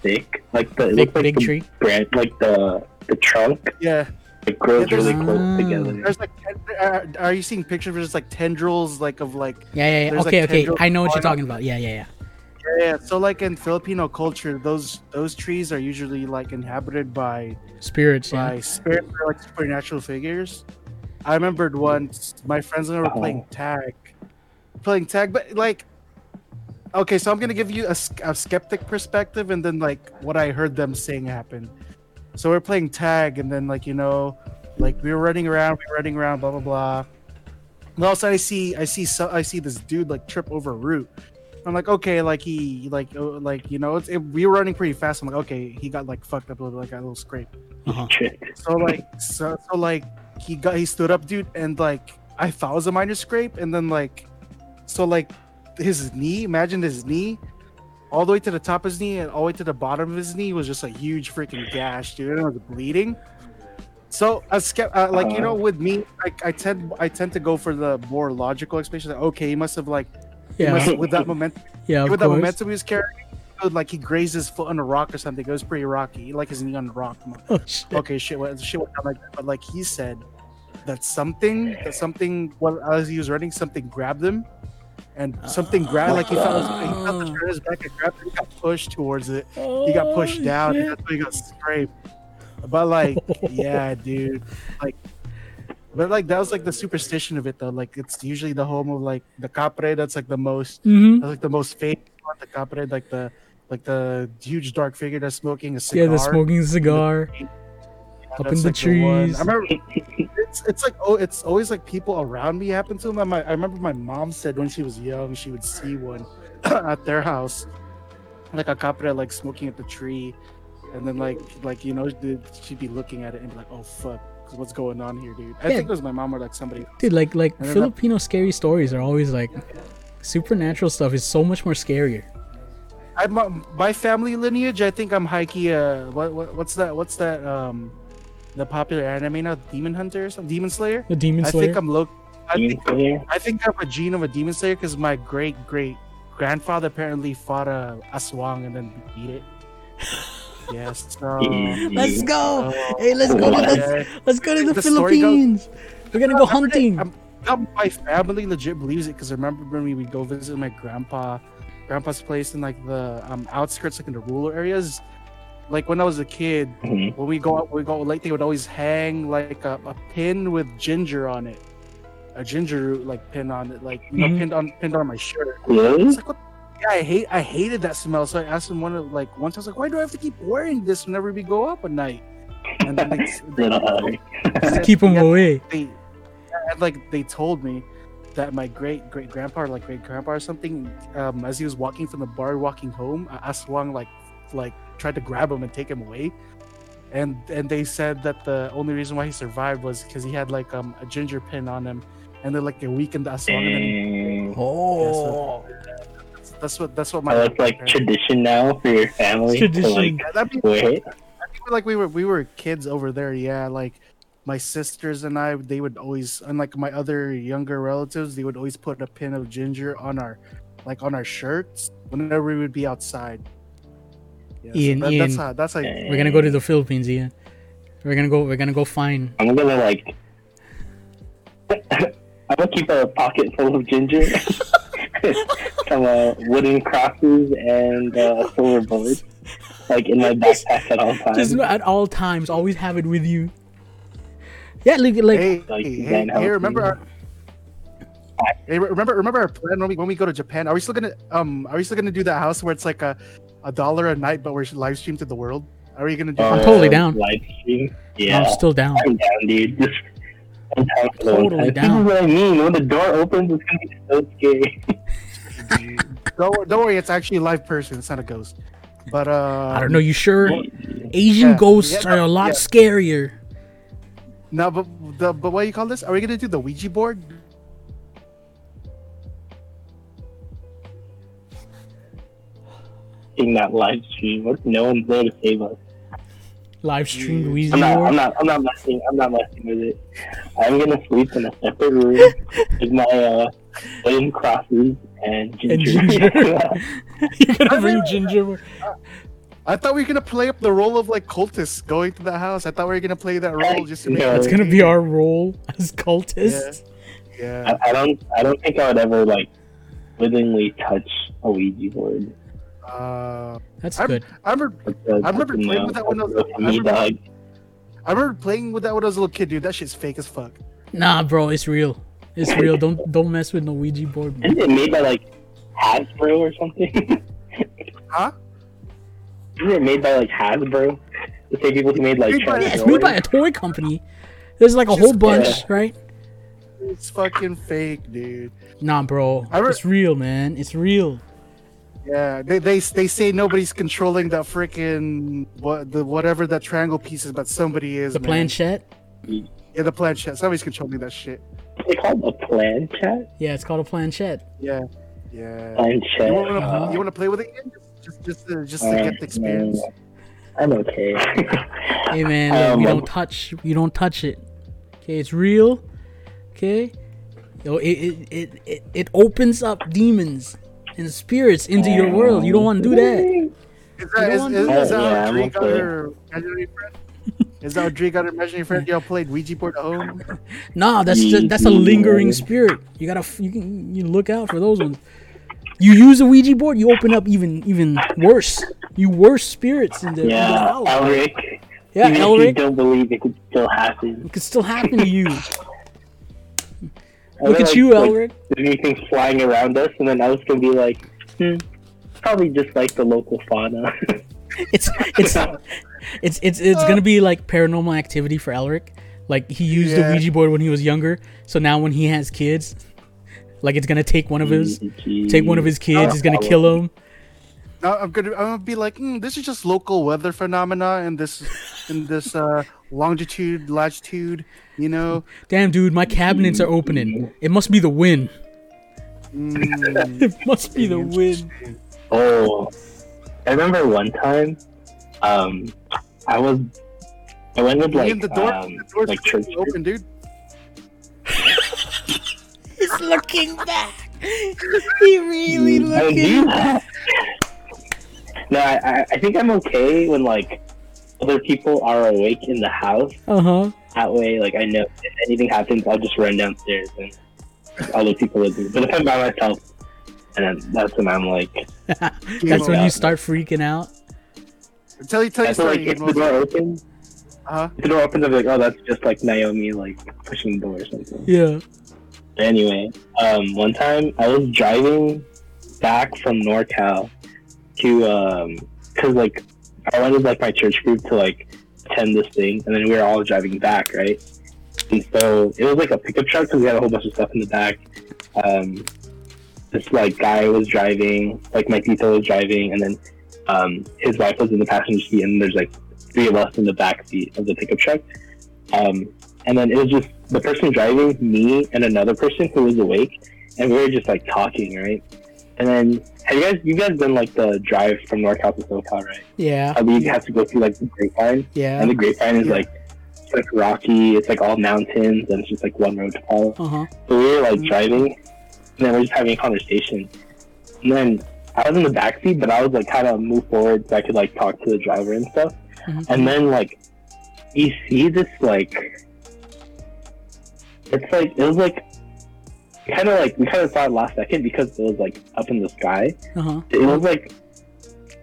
thick, like the thick, it looks like big the tree branch, like the. The trunk, yeah, it grows yeah, really um, close together. There's like, uh, are you seeing pictures of just like tendrils, like of like? Yeah, yeah, yeah. Okay, like okay. I know what you're talking about. Yeah, yeah, yeah. Yeah, yeah. So like in Filipino culture, those those trees are usually like inhabited by spirits, by yeah. spirits, or like supernatural figures. I remembered once my friends and I were oh. playing tag, playing tag, but like, okay, so I'm gonna give you a, a skeptic perspective, and then like what I heard them saying happened. So we're playing tag, and then like you know, like we were running around, we were running around, blah blah blah. And all of a sudden, I see, I see, so, I see this dude like trip over a root. I'm like, okay, like he, like, oh, like you know, it's, it, we were running pretty fast. I'm like, okay, he got like fucked up a little, like got a little scrape. Uh-huh. So like, so, so like he got, he stood up, dude, and like I thought it was a minor scrape, and then like, so like his knee, imagine his knee. All the way to the top of his knee and all the way to the bottom of his knee was just a huge freaking gash, dude. And it was bleeding. So, I skept, uh, like, uh, you know, with me, like, I tend I tend to go for the more logical explanation. Like, okay, he must have, like, yeah. must, with that momentum, yeah, with course. that momentum he was carrying, like, he grazed his foot on a rock or something. It was pretty rocky. He, like, his knee on the rock. Like, oh, shit. Okay, shit went, shit went down like that. But, like, he said that something, that something, well, as he was running, something grabbed him. And something grabbed, like he felt, his, he felt the shirt on his back and grabbed it. He got pushed towards it. Oh, he got pushed down, shit. And that's why he got scraped. But like, yeah, dude. Like, but like that was like the superstition of it, though. Like it's usually the home of like the Kapre. That's like the most, mm-hmm. that's, like the most famous one. The Kapre, like the, like the huge dark figure that's smoking a cigar. Yeah, that's smoking a cigar. Yeah, up in the like trees. The I remember. It's, it's like oh, it's always like people around me happen to them. I, I remember my mom said when she was young she would see one at their house, like a kapre like smoking at the tree, and then like like you know she'd be looking at it and be like, oh fuck, what's going on here, dude? I yeah. think it was my mom or like somebody else. Dude, like like Filipino that, scary stories are always like supernatural stuff is so much more scarier. I'm uh, my family lineage. I think I'm high-key. Uh, what, what what's that? What's that? Um. The popular anime now, Demon Hunter or something, Demon Slayer. The Demon Slayer. I think I'm low. I think, I think I'm a gene of a Demon Slayer because my great great grandfather apparently fought a Aswang and then beat it. Yes. So, let's go. So, hey, let's go. To the, yeah. Let's go to the, the Philippines. Goes, We're gonna go hunting. I'm, I'm, my family legit believes it because I remember when we would go visit my grandpa, grandpa's place in like the um, outskirts, like in the rural areas. Like when I was a kid, mm-hmm. when we go out, we go late. They would always hang like a, a pin with ginger on it, a ginger root like pin on it, like you mm-hmm. know, pinned on pinned on my shirt. Really? I was like, what? Yeah, I hate I hated that smell. So I asked him one of like once I was like, why do I have to keep wearing this whenever we go up at night? And then like, they, they said, keep them yeah, away. They, and, like they told me that my great great grandpa, or like great grandpa or something, um, as he was walking from the bar, walking home, I swung like like. tried to grab him and take him away, and and they said that the only reason why he survived was because he had like um a ginger pin on him, and then like they weakened the Aswang. And then, oh, yeah, so that's, that's what that's what my. Oh, that's like tradition now for your family. Tradition. Like, yeah, that'd be, wait. I feel like we were we were kids over there. Yeah, like my sisters and I, they would always, unlike my other younger relatives, they would always put a pin of ginger on our, like on our shirts whenever we would be outside. Yeah, Ian, so that, Ian, that's how, that's how you... we're gonna go to the Philippines, Ian. We're gonna go. We're gonna go find. I'm gonna like. I'm gonna keep a pocket full of ginger, some uh, wooden crosses, and uh, silver bullets, like in my backpack at all times. Just at all times, always have it with you. Yeah, like like. Hey, like, hey, hey, hey remember. Our... Hey, remember, remember our plan when we when we go to Japan. Are we still gonna um? Are we still gonna do that house where it's like a. A dollar a night, but we're live streamed to the world. Are you gonna do? Uh, I'm totally down. Live stream? Yeah, I'm still down. I'm down, dude. Just, I'm down totally down. This is what I mean. When the door opens, it's gonna be so scary. don't, don't worry, it's actually a live person. It's not a ghost. But uh, I don't know. You sure? Asian yeah, ghosts yeah, are a lot yeah. scarier. No, but the but what do you call this? Are we gonna do the Ouija board? In that live stream, no one's there to save us. Live stream Ouija I'm not, board. I'm not. I'm not messing. I'm not messing with it. I'm gonna sleep in a separate room with my uh, wooden crosses and ginger. And ginger. You're gonna bring ginger. I thought we were gonna play up the role of like cultists going to the house. I thought we were gonna play that role just to make no. It's gonna be our role as cultists. Yeah. yeah. I, I don't. I don't think I would ever like willingly touch a Ouija board. Uh, That's I, good. I remember, I remember playing with that when I was. I remember, I remember playing with that when I was a little kid, dude. That shit's fake as fuck. Nah, bro, it's real. It's real. Don't don't mess with no Ouija board. Man. Isn't it made by like Hasbro or something? Huh? Isn't it made by like Hasbro? The same people who made like. It's made by, yeah, it's made by a toy company. There's like a Just, whole bunch, yeah. right? It's fucking fake, dude. Nah, bro. Remember, it's real, man. It's real. Yeah, they, they they say nobody's controlling that freaking what the whatever that triangle piece is, but somebody is. The planchette? Yeah, the planchette. Somebody's controlling that shit. They call it a planchette? Yeah, it's called a planchette. Yeah, yeah. Planchette. You want to uh-huh. you want to play with it again? Just just to, just to uh, get the experience. Man, I'm okay. Hey man, um, you don't touch you don't touch it. Okay, it's real. Okay, yo, it it it it, it opens up demons. And spirits into your world. You don't want to do that. Is that is, is, is that yeah, Drake got her imaginary friend? Is that Drake got her imaginary friend? Y'all played Ouija board at home? Nah, that's just, that's a lingering spirit. You gotta you can you look out for those ones. You use a Ouija board, you open up even even worse. You worse spirits in the yeah. Elric. Yeah, Elric. Even if you don't believe it could still happen. It could still happen to you. Look at like, you, Elric. Like, there's anything flying around us, and then I was gonna be like, hmm, probably just like the local fauna. it's it's it's it's it's gonna be like Paranormal Activity for Elric. Like he used yeah. the Ouija board when he was younger, so now when he has kids, like it's gonna take one of his Jeez. take one of his kids. It's gonna kill him. No, I'm gonna I'm gonna be like, mm, this is just local weather phenomena, and this and this uh, longitude, latitude. You know, damn dude, my cabinets are opening. It must be the wind. Mm. It must be the wind. Oh, I remember one time, um, I was, I went with like, the door, um, the door's like church open, dude. He's looking back. He really looking back. No, I, I think I'm okay when like other people are awake in the house. Uh huh. That way, like, I know if anything happens, I'll just run downstairs and other people will do. But if I'm by myself, and then that's when I'm like... that's when you start freaking out? Tell you, tell you, like, if the door opens, uh-huh. if the door opens, I'll be like, oh, that's just, like, Naomi, like, pushing the door or something. Yeah. But anyway, um, one time, I was driving back from NorCal to, um, because, like, I wanted, like, my church group to, like, attend this thing, and then we were all driving back, right? And so it was like a pickup truck because we had a whole bunch of stuff in the back. Um, this like guy was driving, like my tito was driving, and then um, his wife was in the passenger seat, and there's like three of us in the back seat of the pickup truck. Um, and then it was just the person driving, me, and another person who was awake, and we were just like talking, right? And then, have you guys, you guys done like the drive from NorCal to SoCal, right? Yeah. I mean, you have to go through like the Grapevine. Yeah. And the Grapevine is yeah. like, it's like rocky, it's like all mountains, and it's just like one road to follow. Uh-huh. So we were like driving, and then we were just having a conversation. And then I was in the backseat, but I was like kind of move forward so I could like talk to the driver and stuff. Uh-huh. And then like, you see this like, it's like, it was like, kind of like we kind of saw it last second because it was like up in the sky. Uh-huh. It was like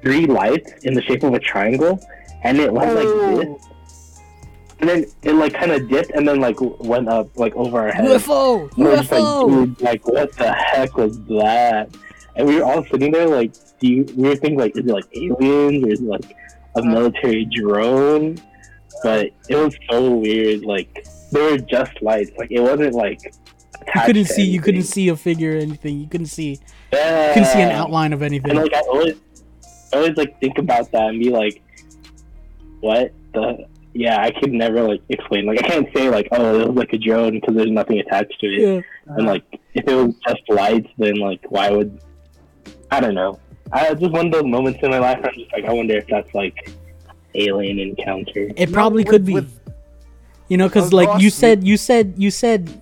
three lights in the shape of a triangle, and it went oh. like this, and then it like kind of dipped and then like went up like over our head. U F O, and U F O. Like, dude, like what the heck was that? And we were all sitting there like, do you, we were thinking like, is it like aliens or is it like a military drone? But it was so weird. Like they were just lights. Like it wasn't like You couldn't see. You couldn't see a figure or anything. You couldn't see. Yeah. You couldn't see an outline of anything. And like I always, I always like think about that and be like, what the? Yeah, I could never like explain. Like I can't say like, oh, it was like a drone because there's nothing attached to it. Yeah. And like if it was just lights, then like why would? I don't know. I just one of those moments in my life where I'm just like, I wonder if that's like alien encounter. It probably with, could be. With, you know, because like you said, you said, you said.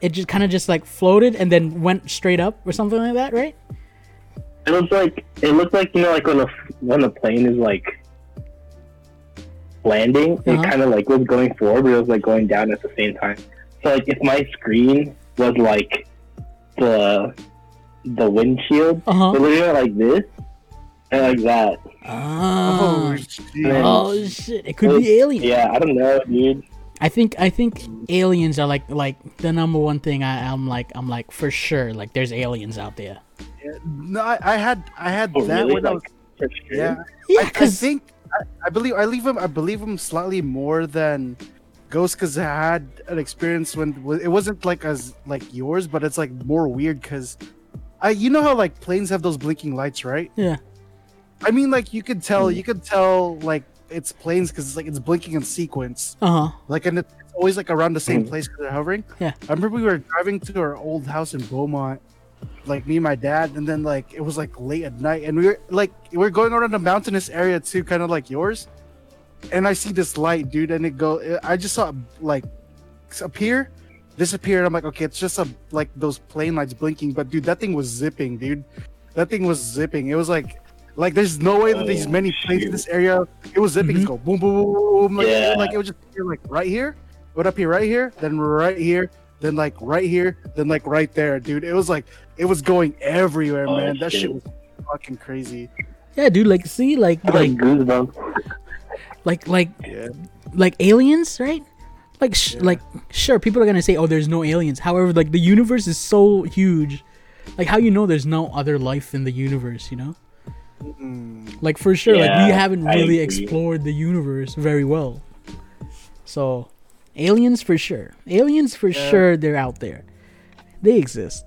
It just kind of just like floated and then went straight up or something like that, right? It was like it looked like you know, like when a when a plane is like landing, uh-huh. It kind of like was going forward, but it was like going down at the same time. So like if my screen was like the the windshield, uh-huh. It would go like this and like that. Oh, oh shit! Oh shit! It could it was, be alien. Yeah, I don't know, dude. I think I think aliens are like like the number one thing. I, I'm like I'm like for sure like there's aliens out there. Yeah, no, I, I had I had oh, that really? when like, I was for sure? yeah. yeah I, I think I, I believe I leave him I believe him slightly more than ghosts because I had an experience when it wasn't like as like yours, but it's like more weird because I you know how like planes have those blinking lights, right? Yeah. I mean like you could tell you could tell like. It's planes because it's like it's blinking in sequence. Uh huh. Like and it's always like around the same place because they're hovering. Yeah. I remember we were driving to our old house in Beaumont, like me and my dad, and then like it was like late at night, and we were like we we're going around a mountainous area too, kind of like yours. And I see this light, dude, and it go. I just saw it, like appear, disappear, and I'm like, okay, it's just a like those plane lights blinking. But dude, that thing was zipping, dude. That thing was zipping. It was like. Like, there's no way that these oh, many planes shoot. in this area. It was zipping. Mm-hmm. Go boom, boom, boom, boom. Like, yeah. like, it was just like right here, went up here, right here, then right here, then like right here, then like right there, dude. It was like, it was going everywhere, oh, man. That shit. shit was fucking crazy. Yeah, dude. Like, see, like, like, like, like, yeah. like aliens, right? Like, sh- yeah. like, sure, people are gonna say, oh, there's no aliens. However, like, the universe is so huge. Like, how you know there's no other life in the universe, you know? Like for sure, yeah, like we haven't really explored the universe very well. So, aliens for sure, aliens for yeah. sure, they're out there, they exist.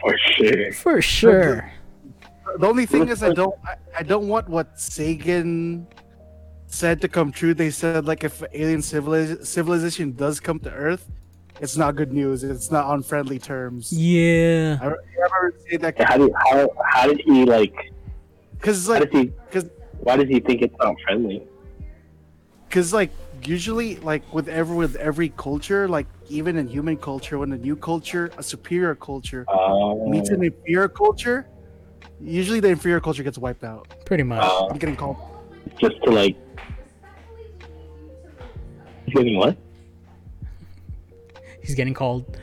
For sure, for sure. The, the only thing is, I don't, I, I don't want what Sagan said to come true. They said like if alien civiliz- civilization does come to Earth, it's not good news. It's not on friendly terms. Yeah. I, I remember saying that. How did how how did he like? Cause like, why does, he, cause why does he think it's not friendly? Cause like usually, like with every with every culture, like even in human culture, when a new culture, a superior culture oh. meets an inferior culture, usually the inferior culture gets wiped out. Pretty much. Uh, I'm getting called. Just to like. He's getting what? He's getting called,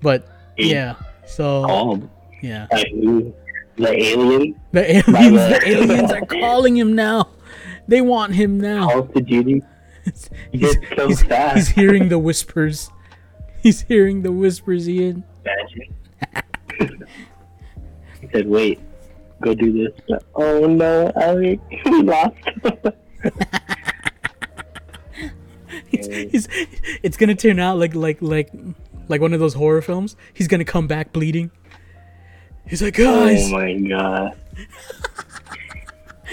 but He's yeah. So called. Yeah. Like, The aliens? The aliens, the aliens are calling him now. They want him now. Call to duty. He's, he's, so he's, he's hearing the whispers. He's hearing the whispers, Ian. Imagine. He said, wait, go do this. But, oh no, Alec, we lost. it's, it's, it's gonna turn out like like like like one of those horror films. He's gonna come back bleeding. He's like, guys. Oh my god.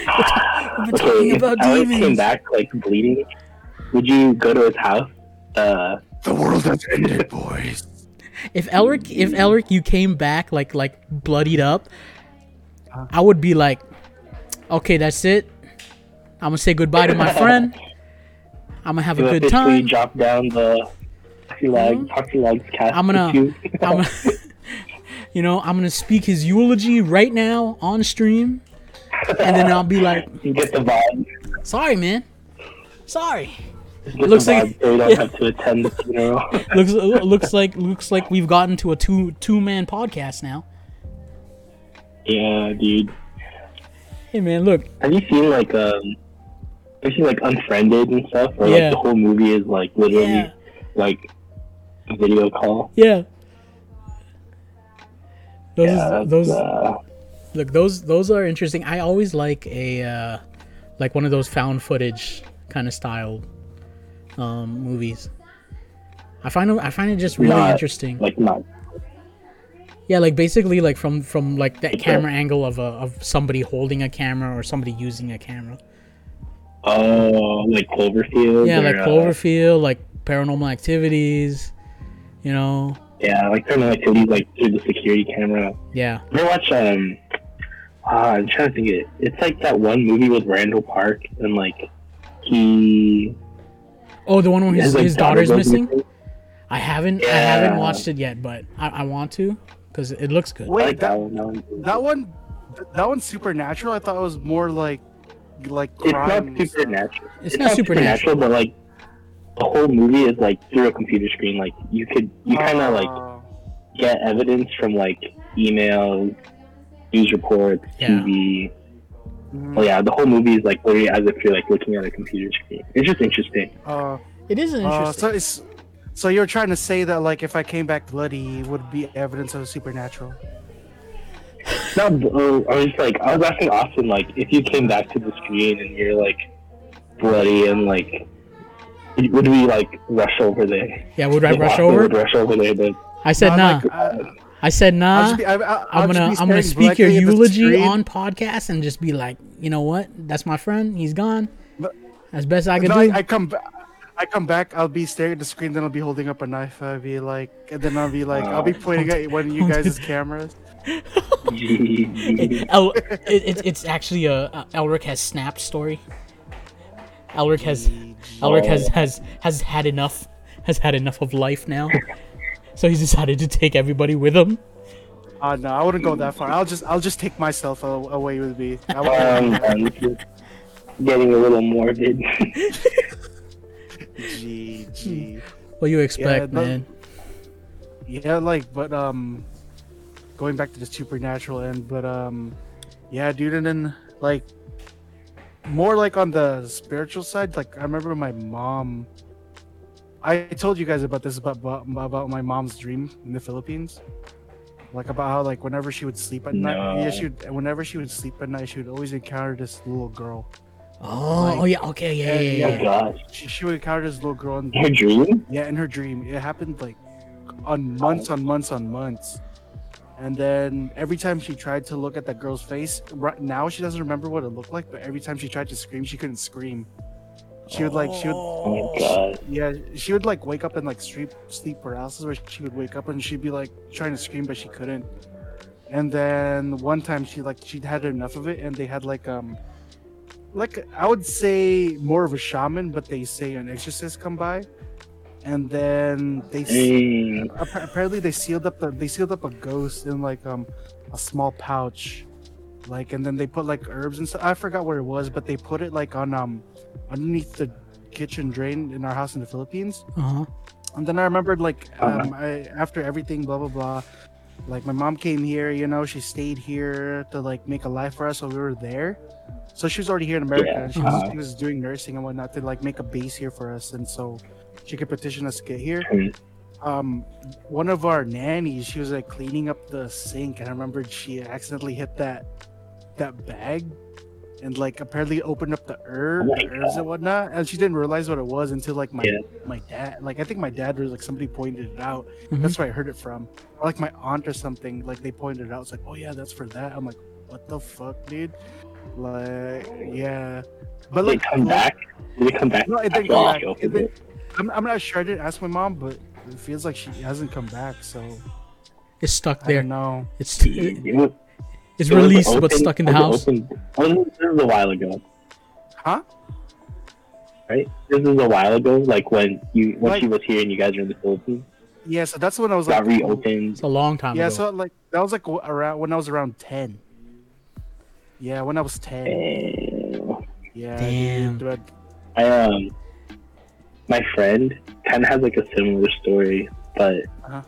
We're talking okay, about if demons. If Alex came back like bleeding, would you go to his house? Uh, the world has ended, boys. If Elric, if Elric, you came back like like bloodied up, I would be like, okay, that's it. I'm gonna say goodbye to my friend. I'm gonna have you a good time. Drop down the Toxilogs, Toxilogs cast. I'm gonna. I'm gonna You know, I'm gonna speak his eulogy right now on stream, and then I'll be like, you get the vibe. Sorry, man. Sorry. Get looks the vibe like so we don't yeah. have to attend the funeral. looks looks like looks like we've gotten to a two two man podcast now. Yeah, dude. Hey, man. Look. Have you seen like um, have you seen like Unfriended and stuff, where yeah. like the whole movie is like literally yeah. like a video call? Yeah. Those, yeah, those uh... look, those those are interesting. I always like a uh, like one of those found footage kind of style um, movies. I find I find it just really not, interesting. Like not Yeah, like basically like from from like that camera angle of a of somebody holding a camera or somebody using a camera. Oh, like Cloverfield. Yeah, or, like Cloverfield, uh, like Paranormal Activities, you know. Yeah, like Paranormal Activities, like through the security camera. Yeah. I watch um. Uh, I'm trying to think. It. It's like that one movie with Randall Park and like he. Oh, the one where his, his, like, his daughter's missing. missing? I haven't. Yeah. I haven't watched it yet, but I, I want to because it looks good. Wait, like that, that one. That one. That one's supernatural. I thought it was more like. Like crime. It's not supernatural. It's, it's not, not supernatural, supernatural, but like the whole movie is like through a computer screen. Like you could, you uh, kind of like get evidence from like emails, news reports, yeah. T V. Mm. Oh yeah, the whole movie is like literally as if you're like looking at a computer screen. It's just interesting. Uh, it is interesting. Uh, so it's so you're trying to say that like if I came back bloody, it would be evidence of supernatural. No, I was like, I was asking Austin, like, if you came back to the screen and you're like bloody and like, would we like rush over there? Yeah, would I rush over? Would rush over there, but I said nah. Like, uh, I said nah. I'll be, I, I'll I'm gonna, I'm gonna speak your eulogy on podcast and just be like, you know what? That's my friend. He's gone. But, As best I could do. I, I come back. I come back, I'll be staring at the screen, then I'll be holding up a knife. I'll be like, and then I'll be like, wow. I'll be pointing at one of you guys' cameras. it, El, it, it, it's actually a, a Elric has snapped story. Elric has Elric has, has has had enough has had enough of life now, so he's decided to take everybody with him. Uh, no, I wouldn't go that far. I'll just I'll just take myself away with me. I um, getting a little morbid. G G. What do you expect, yeah, no, man? Yeah, like, but um. going back to the supernatural end, but um yeah, dude, and then like more like on the spiritual side, like I remember my mom, I told you guys about this about about my mom's dream in the Philippines, like about how like whenever she would sleep at no. night, yeah, she would, whenever she would sleep at night, she would always encounter this little girl. Oh, like, oh yeah, okay, yeah, and, yeah, yeah. Oh gosh, she, she would encounter this little girl in her dream. Yeah, in her dream, it happened like on months, on months, on months. And then every time she tried to look at that girl's face, right now she doesn't remember what it looked like, but every time she tried to scream, she couldn't scream. She would like, she would, oh my God. yeah, she would like wake up in like sleep, sleep paralysis where she would wake up and she'd be like trying to scream, but she couldn't. And then one time she like, she'd had enough of it and they had like, um, like I would say more of a shaman, but they say an exorcist come by. And then they hey. apparently they sealed up the, they sealed up a ghost in like um a small pouch, like, and then they put like herbs and stuff. I forgot what it was, but they put it like on um underneath the kitchen drain in our house in the Philippines. Uh-huh. And then I remembered like um, I, after everything blah blah blah, like my mom came here, you know, she stayed here to like make a life for us, so we were there. So she was already here in America. Yeah. And she, was, uh-huh. she was doing nursing and whatnot to like make a base here for us, and so. She could petition us to get here. Um, one of our nannies, she was like cleaning up the sink, and I remembered she accidentally hit that that bag, and like apparently opened up the herb, oh herbs God. and whatnot, and she didn't realize what it was until like my yeah. my dad, like I think my dad was like somebody pointed it out. Mm-hmm. That's where I heard it from, or like my aunt or something. Like they pointed it out. It's like, oh yeah, that's for that. I'm like, what the fuck, dude? Like, yeah, but like, did they come back? Did they come back? No, it didn't come back. It didn't, I'm, I'm not sure. I didn't ask my mom, but it feels like she hasn't come back, so it's stuck there. No, it's it, it was, it's it released open, but stuck in the house. Open, this is a while ago, huh? Right, this is a while ago, like when you when like, she was here and you guys were in the Philippines. Yeah, so that's when I was got like reopened. It's a long time. Yeah, ago. so like that was like around when I was around ten. Yeah, when I was ten. Damn. Yeah. Damn. Dude, I um. my friend kind of has like a similar story, but uh-huh.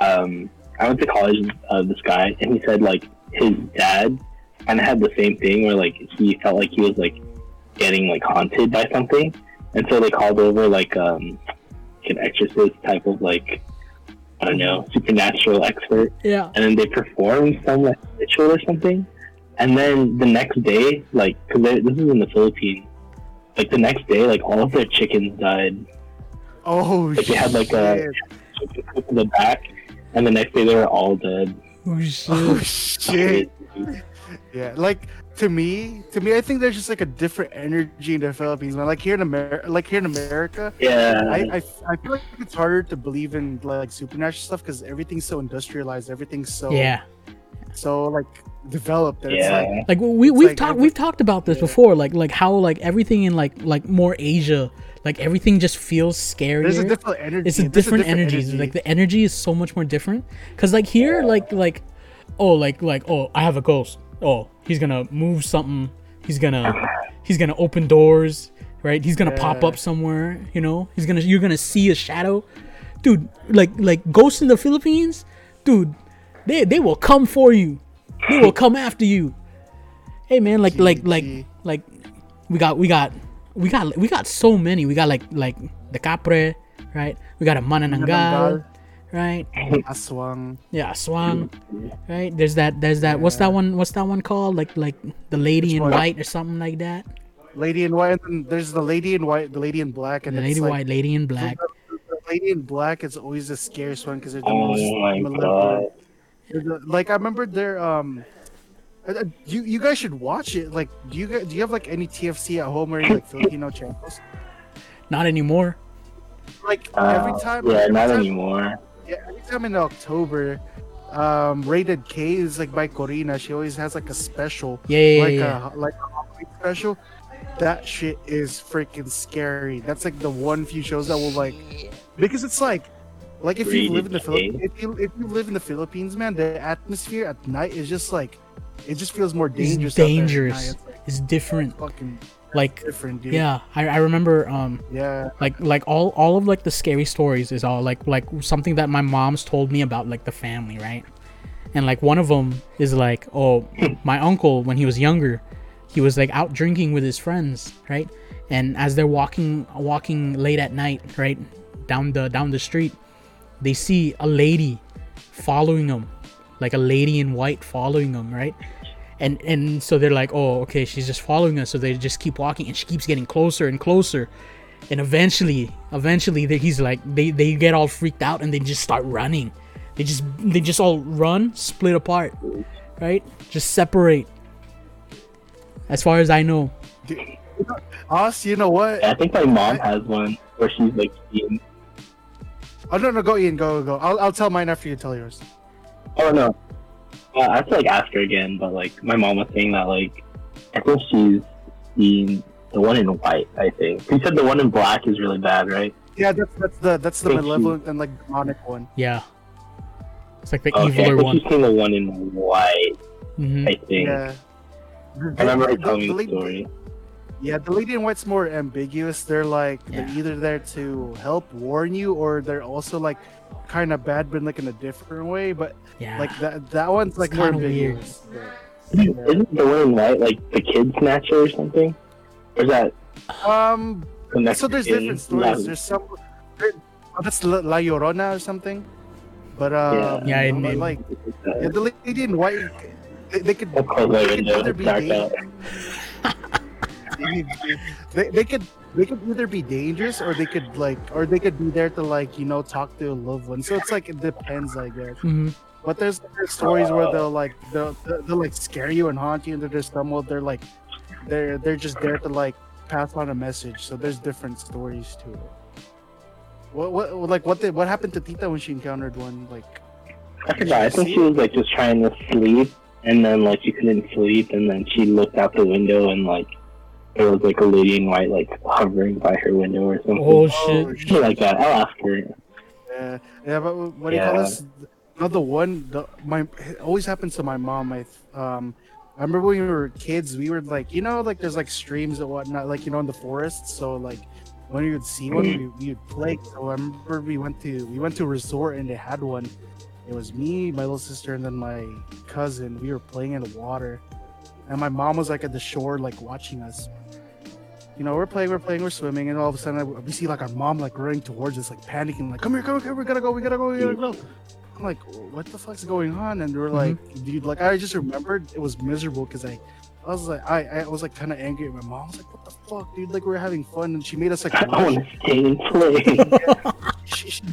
um, I went to college with uh, this guy, and he said like his dad kind of had the same thing where like he felt like he was like getting like haunted by something, and so they called over like um, an exorcist type of like I don't know supernatural expert, yeah, and then they performed some like ritual or something, and then the next day like because this is in the Philippines. Like the next day, like all of their chickens died. Oh, like, they had like shit. a chicken in the back, and the next day they were all dead. Oh shit. Oh shit. Yeah, like to me, to me, I think there's just like a different energy in the Philippines, man. Like here in America, like here in America, yeah, I, I, I feel like it's harder to believe in like supernatural stuff because everything's so industrialized, everything's so yeah, so like developed. That yeah, it's like, like we we've like, talked we've talked about this yeah. before, like like how like everything in like like more Asia, like everything just feels scarier. There's a different energy. It's a different, a different energy. energy. Like the energy is so much more different because like here, yeah. like like. oh like like oh I have a ghost, oh he's gonna move something, he's gonna he's gonna open doors, right, he's gonna yeah. pop up somewhere, you know, he's gonna you're gonna see a shadow, dude. Like like ghosts in the Philippines, dude, they they will come for you, they will come after you. Hey man, like like like like we got we got we got we got so many. We got like like the Kapre, right, we got a Manananggal, right, Aswang, yeah, Aswang, right. There's that. There's that. Yeah. What's that one? What's that one called? Like, like the lady Which in one? white or something like that. Lady in white. And there's the lady in white, the lady in black, and the lady in like, white, lady in black. The, the lady in black is always the scariest one because they're the oh most. My God. The, like I remember there. Um, uh, you you guys should watch it. Like, do you guys, do you have like any T F C at home or any like Filipino channels? Not anymore. Like uh, every time. Yeah, every not time, anymore. Yeah, every time in October, um, Rated K is like by Corina. She always has like a special, yeah, yeah, like yeah. a like a special. That shit is freaking scary. That's like the one few shows that will like, because it's like, like if Rated you live in the Philippines, if you if you live in the Philippines, man, the atmosphere at night is just like, it just feels more dangerous. It's dangerous. It's, like, it's different. Fucking like different, dude. Yeah, I, I remember um yeah like like all all of like the scary stories is all like like something that my mom's told me about like the family, right, and like one of them is like, oh, my uncle when he was younger, he was like out drinking with his friends, right, and as they're walking walking late at night, right, down the down the street, they see a lady following them, like a lady in white following them, right. And and so they're like, oh, okay, she's just following us. So they just keep walking, and she keeps getting closer and closer. And eventually, eventually, they, he's like, they, they get all freaked out, and they just start running. They just they just all run, split apart, right? Just separate. As far as I know. Dude, us, you know what? Yeah, I think my mom has one where she's like, Ian. Oh no, no, go Ian, go, go. I'll I'll tell mine after you tell yours. Oh no. Well, I have to like ask her again, but like my mom was saying that like I think she's seen the one in white. I think she said the one in black is really bad, right? Yeah, that's that's the that's the malevolent she... and like demonic one. Yeah, it's like the okay, eviler I think one. She's seen the one in white. Mm-hmm. I think. Yeah. The, I remember her telling the, the story. Yeah, the lady in white's more ambiguous. They're like yeah. they're either there to help warn you, or they're also like kind of bad, but like in a different way. But yeah. like that that one's it's like more ambiguous. Yeah. Isn't the one in white like the kid snatcher or something? Or is that um? The so there's different stories. La- there's some there, oh, that's La-, La Llorona or something. But uh, yeah, yeah know, like yeah, the lady in white, they, they could they could either be they they could. They could either be dangerous, or they could like, or they could be there to like, you know, talk to a loved one. So it's like it depends, I guess. Mm-hmm. But there's, there's stories where they'll like, they'll, they'll, they'll like scare you and haunt you, and there's some where they're like, they're they're just there to like pass on a message. So there's different stories to it. What what like what did what happened to Tita when she encountered one? Like, I forgot. I think she was like just trying to sleep, and then like she couldn't sleep, and then she looked out the window and like. There was like a lady in white, like hovering by her window or something. Oh shit! Oh, shit. Like that. I'll ask her. Yeah, yeah, but what do yeah. you call this? Not the one. The my it always happens to my mom. I um, I remember when we were kids, we were like, you know, like there's like streams and whatnot, like you know, in the forest. So like when we would see one, we we would play. So I remember we went to we went to a resort and they had one. It was me, my little sister, and then my cousin. We were playing in the water, and my mom was like at the shore, like watching us. You know, we're playing, we're playing, we're swimming, and all of a sudden we see like our mom like running towards us, like panicking, like, come here, come here, we gotta go, we gotta go, we gotta go. I'm like, what the fuck's going on? And we're like, mm-hmm. dude, like I just remembered it was miserable because I, I was like, I, I was like kind of angry at my mom. I was like, what the fuck, dude? Like we were having fun, and she made us like. I want to stay and play. Yeah. she, she,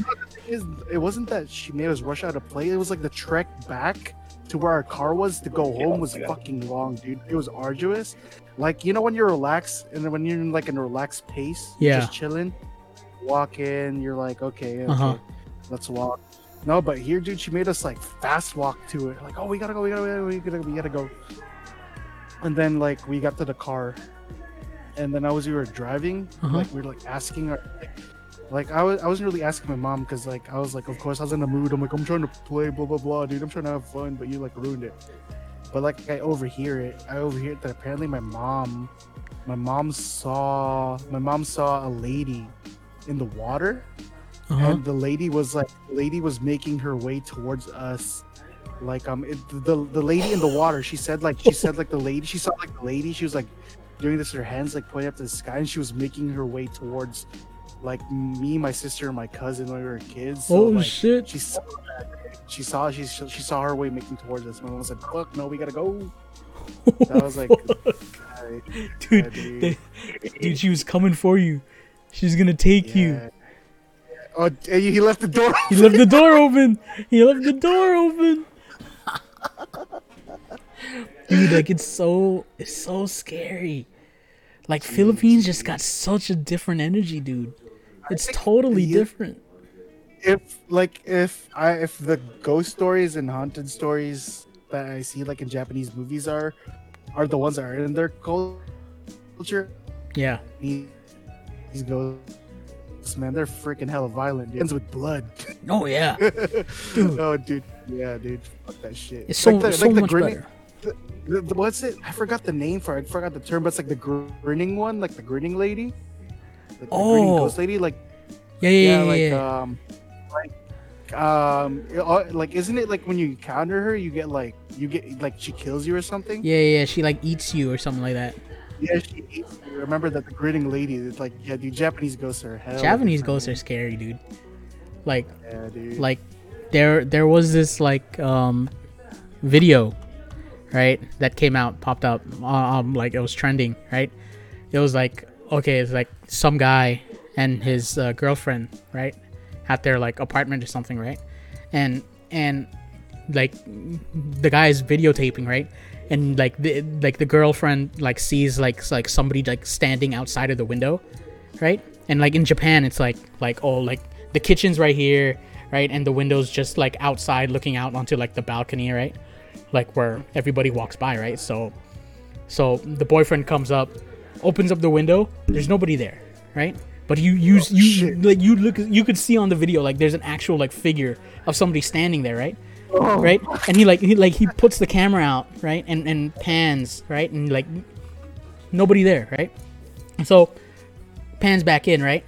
it wasn't that she made us rush out of play. It was like the trek back to where our car was to go home was fucking long, dude. It was arduous. Like, you know when you're relaxed and then when you're in like in a relaxed pace, yeah, just chilling, walk in, you're like, okay, okay uh-huh. let's walk. No, but here, dude, she made us like fast walk to it. Like, oh, we gotta go, we gotta, we gotta, we gotta, we gotta go. And then like we got to the car, and then as we were driving, uh-huh. like we were like asking our, like, like I was, I wasn't really asking my mom because like I was like, of course I was in the mood. I'm like, I'm trying to play, blah blah blah, dude. I'm trying to have fun, but you like ruined it. But like I overhear it. I overhear it that apparently my mom, my mom saw, my mom saw a lady in the water. Uh-huh. And the lady was like, the lady was making her way towards us, like um, it, the the lady in the water. She said like, she said like the lady. She saw like the lady. She was like doing this with her hands, like pointing up to the sky, and she was making her way towards, like me, my sister, and my cousin when we were kids. So, oh like, shit! She saw, she saw, she she saw her way making towards us. My mom was like, "Fuck, no, we gotta go." So I was like, God, "Dude, God, dude. They, dude, she was coming for you. She's gonna take yeah. you." Oh, he left the door open. He left the door open. He left the door open. Dude, like, it's so, it's so scary. Like, jeez, Philippines just got such a different energy, dude. It's totally if, different. If, like, if I, if the ghost stories and haunted stories that I see, like, in Japanese movies are, are the ones that are in their culture. Yeah. These ghosts, man, they're freaking hella violent, dude. Ends with blood. Oh yeah, dude. Oh dude, yeah, dude. Fuck that shit. It's so, like the, so like the much grinning, better. The, the, the, what's it? I forgot the name for it. I forgot the term, but it's like the grinning one, like the grinning lady. Like oh. The grinning ghost lady, like yeah, yeah, yeah, yeah, yeah, like yeah. um, like um, like isn't it like when you encounter her, you get like you get like she kills you or something? Yeah, yeah, she like eats you or something like that. Yeah, she eats you. Remember that the grinning lady. It's like, yeah, dude. Japanese ghosts are hell. Japanese ghosts are scary, dude. Like, yeah, dude. Like, there, there was this like um, video, right? That came out, popped up. Um, like it was trending, right? It was like, okay, it's like some guy and his uh, girlfriend, right, at their like apartment or something, right? And and like the guy's videotaping, right? And like the like the girlfriend like sees like like somebody like standing outside of the window, right? And like in Japan, it's like like oh like the kitchen's right here, right? And the window's just like outside looking out onto like the balcony, right? Like where everybody walks by, right? So so the boyfriend comes up, opens up the window. There's nobody there, right? But you you, oh, you shit. like you look you could see on the video like there's an actual like figure of somebody standing there, right? Oh. Right, and he like he like he puts the camera out, right, and and pans, right, and like nobody there, right, and so pans back in, right,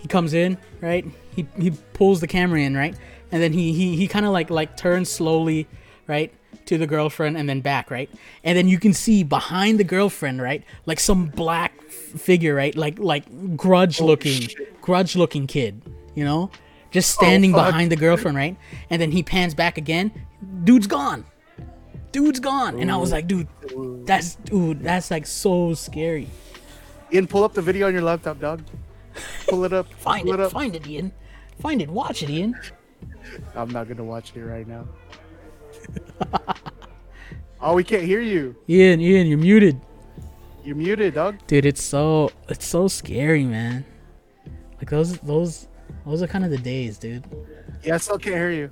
he comes in, right, he he pulls the camera in, right, and then he he, he kind of like like turns slowly, right, to the girlfriend and then back, right, and then you can see behind the girlfriend, right, like some black figure, right, like like grudge looking oh, grudge looking kid, you know, just standing oh, behind the girlfriend, right? And then he pans back again. Dude's gone. Dude's gone. Ooh. And I was like, dude, that's dude, that's like so scary. Ian, pull up the video on your laptop, dog. Pull it up. find pull it, it up. Find it, Ian. Find it. Watch it, Ian. I'm not gonna watch it right now. Oh, we can't hear you. Ian, Ian, you're muted. You're muted, dog. Dude, it's so it's so scary, man. Like those those. Those are kind of the days, dude. Yeah, I still can't hear you.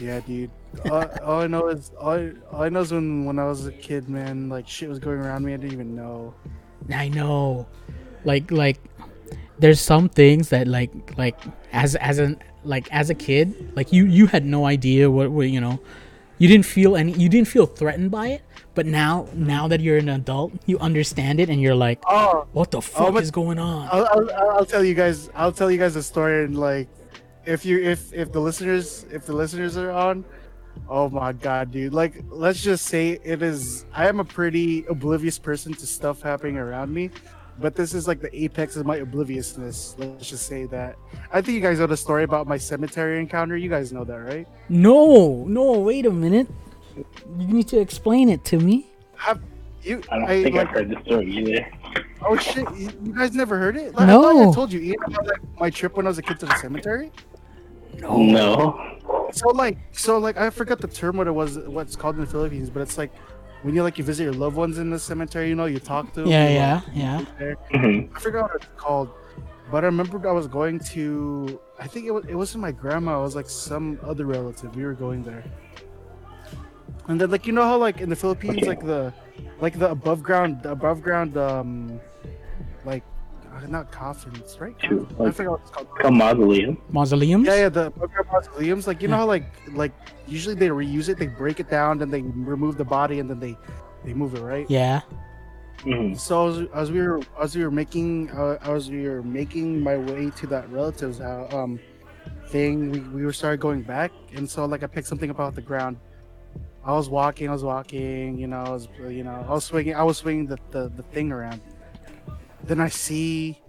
Yeah, dude. All, all I know is all I, all I know is when, when I was a kid, man, like shit was going around me. I didn't even know. I know, like like there's some things that like like as as an like as a kid, like you you had no idea what, what you know. You didn't feel any. You didn't feel threatened by it. But now, now that you're an adult, you understand it, and you're like, "Oh, what the fuck oh, is going on?" I'll, I'll, I'll tell you guys. I'll tell you guys a story, and like, if you, if, if the listeners, if the listeners are on, oh my god, dude! Like, let's just say it is. I am a pretty oblivious person to stuff happening around me, but this is like the apex of my obliviousness. Let's just say that. I think you guys know the story about my cemetery encounter. You guys know that, right? No, no. Wait a minute. You need to explain it to me. Have you? I don't I, think like, I've heard this story either. Oh shit! You, you guys never heard it? Like, no. I thought I told you, Ian, about like, my trip when I was a kid to the cemetery. No. No. So like, so like, I forgot the term what it was, what's called in the Philippines, but it's like when you like you visit your loved ones in the cemetery, you know, you talk to them. Yeah, yeah, yeah. Mm-hmm. I forgot what it's called, but I remember I was going to. I think it was it wasn't my grandma. It was like some other relative. We were going there, and then like you know how like in the Philippines okay. like the like the above ground the above ground um like. Not coffins, right? True. Like, I forgot what it's called. A mausoleum. Mausoleums? Yeah, yeah, the mausoleums. Like, you know how, like, like usually they reuse it, they break it down, then they remove the body, and then they, they move it, right? Yeah. Mm-hmm. So as, as we were as we were making uh, as we were making my way to that relative's uh, um thing, we we were started going back, and so like I picked something up off the ground. I was walking, I was walking, you know, I was you know, I was swinging, I was swinging the the, the thing around. Then I see,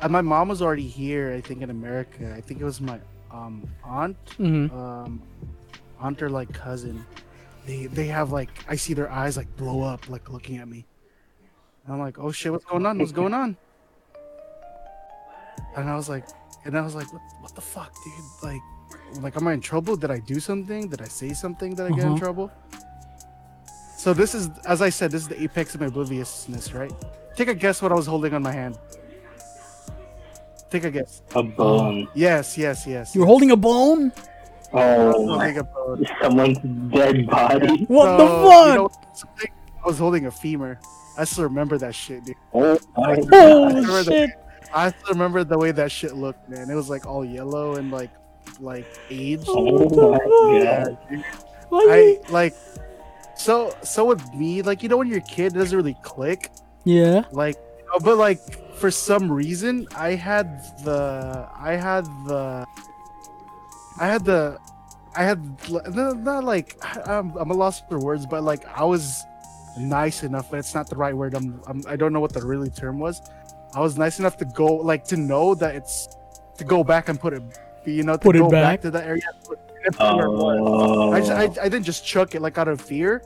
and my mom was already here. I think in America. I think it was my um, aunt, mm-hmm. um, aunt or like cousin. They they have like I see their eyes like blow up like looking at me. And I'm like, oh shit, what's going on? What's going on? And I was like, and I was like, what, what the fuck, dude? Like, like am I in trouble? Did I do something? Did I say something that I uh-huh. get in trouble? So this is, as I said, this is the apex of my obliviousness, right? Take a guess what I was holding on my hand. Take a guess. A bone. Yes, yes, yes. You were holding a bone? Oh, I was a bone. Someone's dead body. What so, the fuck? You know, I was holding a femur. I still remember that shit, dude. Oh, my God. I shit. The, I still remember the way that shit looked, man. It was like all yellow and like, like aged. Oh, my God. God. I, like, so, so with me, like, you know, when you're a kid, it doesn't really click. Yeah. Like, but like for some reason, I had the, I had the, I had the, I had not like I'm, I'm a loss for words, but like I was nice enough, but it's not the right word. I'm, I'm I don't know what the really term was. I was nice enough to go like to know that it's to go back and put it, you know, to put go it back. back to that area. Put, oh. I, just, I I didn't just chuck it like out of fear.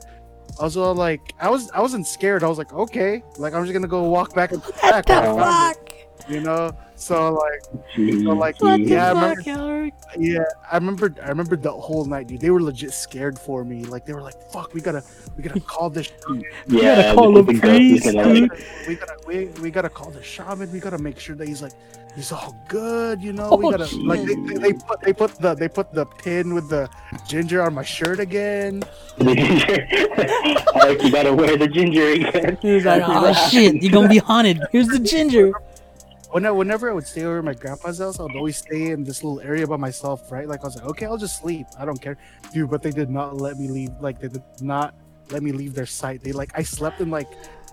I was all like, I was, I wasn't scared. I was like, okay, like I'm just gonna go walk back and back. Fuck? It, you know, so like, so like, what yeah, I fuck, remember, yeah, I remember, I remember the whole night, dude. They were legit scared for me. Like they were like, fuck, we gotta, we gotta call this. Shaman. Yeah, we gotta call the priest. We gotta, we gotta, we, we gotta call the shaman. We gotta make sure that he's like, he's all good, you know. Oh, we gotta geez. like they, they, they put they put the they put the pin with the ginger on my shirt again. Like you gotta wear the ginger again. He was like, oh shit, you're gonna be haunted. Here's the ginger. Whenever, whenever I would stay over at my grandpa's house, I would always stay in this little area by myself, right? Like I was like, okay, I'll just sleep. I don't care, dude. But they did not let me leave. Like they did not let me leave their sight. They like I slept in like.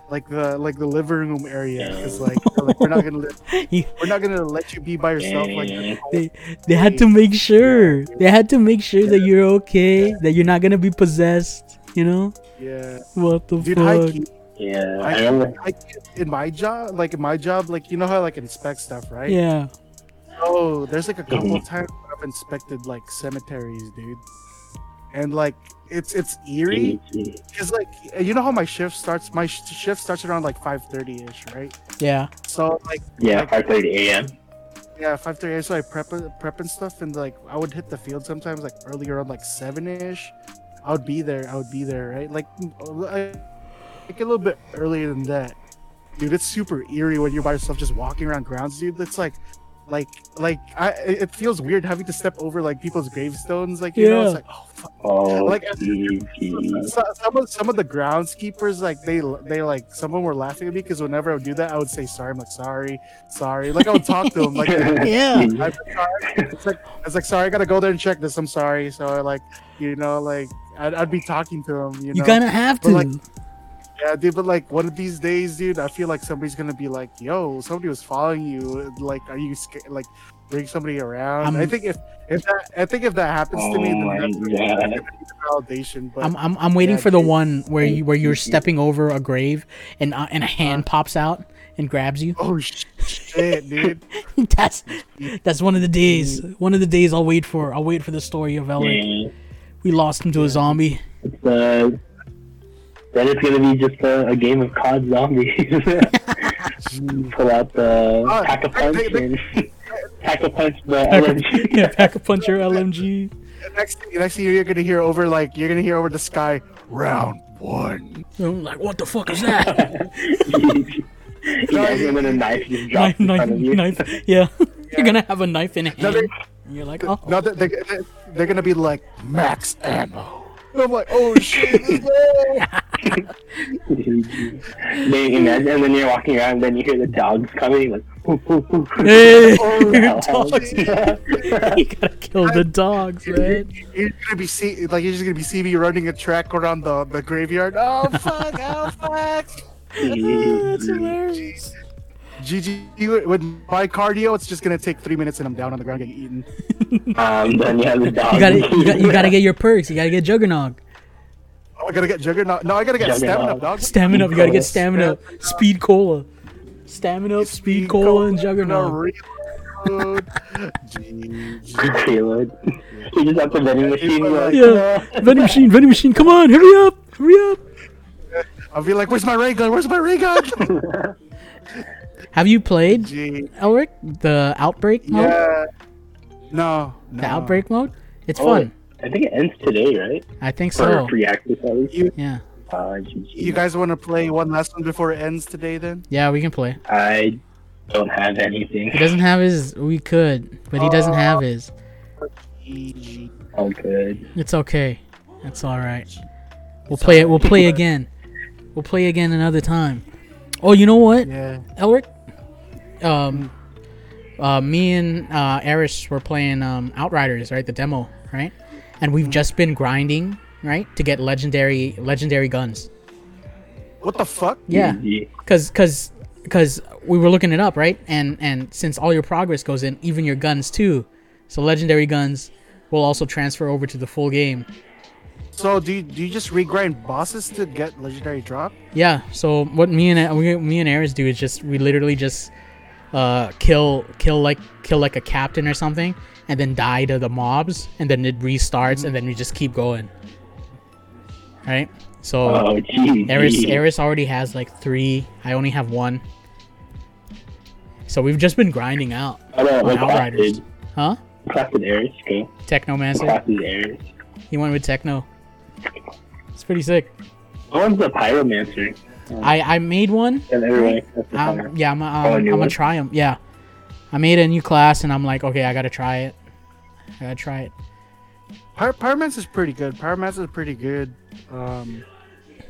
Like the like the living room area is like, like we're not gonna let, we're not gonna let you be by yourself. Like they they had to make sure they had to make sure that you're okay, that you're not gonna be possessed. You know? Yeah. What the Dude, fuck? High-key. Yeah. I, I, I, in my job, like in my job, like you know how I like inspect stuff, right? Yeah. Oh, there's like a couple of times I've inspected like cemeteries, dude. And like it's it's eerie. It's like you know how my shift starts. My sh- shift starts around like five thirty ish, right? Yeah. So like yeah, like, five thirty a.m. Yeah, five thirty a.m. So I prep prep and stuff, and like I would hit the field sometimes like early around like seven ish. I would be there. I would be there, right? Like I, like a little bit earlier than that, dude. It's super eerie when you're by yourself just walking around grounds, dude. It's like. Like, like, I it feels weird having to step over like people's gravestones. Like, you yeah. know, it's like, oh, fuck. Oh, like, so, some of some of the groundskeepers, like, they they like, some of them were laughing at me because whenever I would do that, I would say sorry. I'm like, sorry, sorry. Like, I would talk to them. Like, yeah, I'm like, sorry. It's like, I was like, sorry, I gotta go there and check this. I'm sorry. So I like, you know, like, I'd, I'd be talking to them. You know, you kinda have to. But, like, yeah, dude, but like one of these days, dude, I feel like somebody's gonna be like, yo, somebody was following you. Like, are you scared? Like, bring somebody around. I'm, I think if, if that I think if that happens oh to me, then that's validation. But I'm I'm, I'm waiting yeah, for dude. the one where you where you're stepping over a grave and uh, and a hand pops out and grabs you. Oh shit, dude. that's that's one of the days. One of the days I'll wait for. I'll wait for the story of Elric. Yeah. We lost him to a zombie. It's, uh... Then it's gonna be just a, a game of C O D zombies. Pull out the uh, pack a punch and pack a punch the L M G. Yeah, pack a punch your L M G. The next, the next thing you're gonna hear over, like, you're gonna hear over the sky, round one. I'm like, what the fuck is that? Imagine when a knife just drops knife, in front knife, of you. Knife. Yeah. yeah, you're gonna have a knife in hand. No, and you're like, oh. No, they're, they're, they're gonna be like, max ammo. And I'm like, oh shit, this way. Then you imagine, and then you're walking around, and then you hear the dogs coming, like, hoo, hoo, hoo. Hey, oh, dogs. You gotta kill the dogs, man. You're gonna be see, like, you're just gonna be see me running a track around the, the graveyard. Oh fuck! Oh fuck! That's hilarious. G G, with my cardio, it's just gonna take three minutes and I'm down on the ground getting eaten. Um, then you have the dog. You gotta, you, got, you gotta get your perks. You gotta get Juggernog. Oh, I gotta get Juggernog. No, I gotta get Juggernog. Stamina, dog. Stamina. You gotta get Stamina. Stamina. Speed Cola. Stamina, Speed, speed cola, cola, and Juggernog. Reload. Reload. You just have the vending machine. Like, yeah. No. Vending machine. Vending machine. Come on, hurry up. Hurry up. I'll be like, where's my ray gun? Where's my ray gun? Have you played, Gee. Elric, the Outbreak mode? Yeah. No, no. The Outbreak mode? It's oh, fun. I think it ends today, right? I think so. For you, yeah. Uh, you guys want to play one last one before it ends today, then? Yeah, we can play. I don't have anything. He doesn't have his. We could, but he doesn't oh. have his. Oh, good. It's okay. It's all right. We'll it's play it. Right. We'll play again. We'll play again another time. Oh, you know what? Yeah. Elric. Um, uh, me and uh, Eris were playing um, Outriders, right? The demo, right? And we've just been grinding, right, to get legendary, legendary guns. What the fuck? Yeah, because because because we were looking it up, right? And and since all your progress goes in, even your guns too, so legendary guns will also transfer over to the full game. So do you, do you just regrind bosses to get legendary drop? Yeah. So what me and we, me and Eris do is just we literally just. Uh, kill, kill like, kill like a captain or something, and then die to the mobs, and then it restarts, mm-hmm. and then we just keep going. Right? So, oh, Eris, Eris already has like three. I only have one. So we've just been grinding out. I don't know, like Outriders. Huh? Classic Eris, okay. Technomancer. Classic Eris. He went with Techno. It's pretty sick. What one's the Pyromancer? I, I made one. Yeah, right. um, yeah I'm um, oh, I'm gonna try them. Yeah, I made a new class and I'm like, okay, I gotta try it. I gotta try it. Power Pyromancer is pretty good. Pyromancer is pretty good. Um,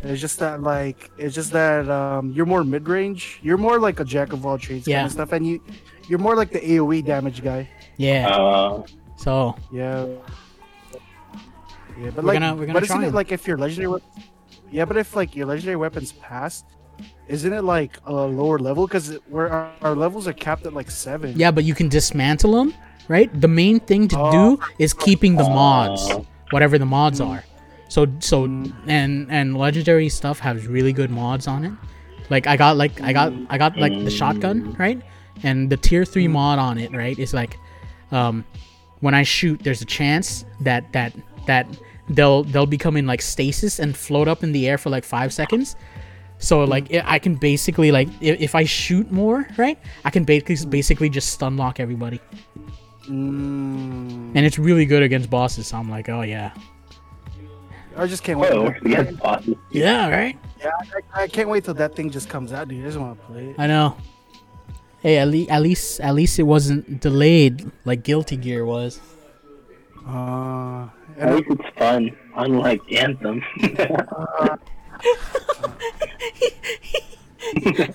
it's just that like it's just that um you're more mid range. You're more like a jack of all trades yeah. kind of stuff, and you you're more like the A O E damage guy. Yeah. Uh, so. Yeah. Yeah, but we're like, gonna, we're gonna but isn't it like if you're legendary? Yeah, but if like your legendary weapons pass, isn't it like a lower level? Because our, our levels are capped at like seven. Yeah, but you can dismantle them, right? The main thing to oh. do is keeping the oh. mods, whatever the mods mm. are. So so mm. and and legendary stuff has really good mods on it. Like I got like I got I got like the shotgun, right? And the tier three mm. mod on it, right? It's like, um, when I shoot, there's a chance that that that. They'll they'll become in like stasis and float up in the air for like five seconds, so like it, I can basically like if, if I shoot more, right? I can basically basically just stun lock everybody, mm. and it's really good against bosses. So I'm like, oh yeah. I just can't wait. Oh, against bosses. Yeah, right. Yeah, I, I can't wait till that thing just comes out, dude. I just want to play it. I know. Hey, at least at least at least it wasn't delayed like Guilty Gear was. Uh. At least it's fun, unlike Anthem.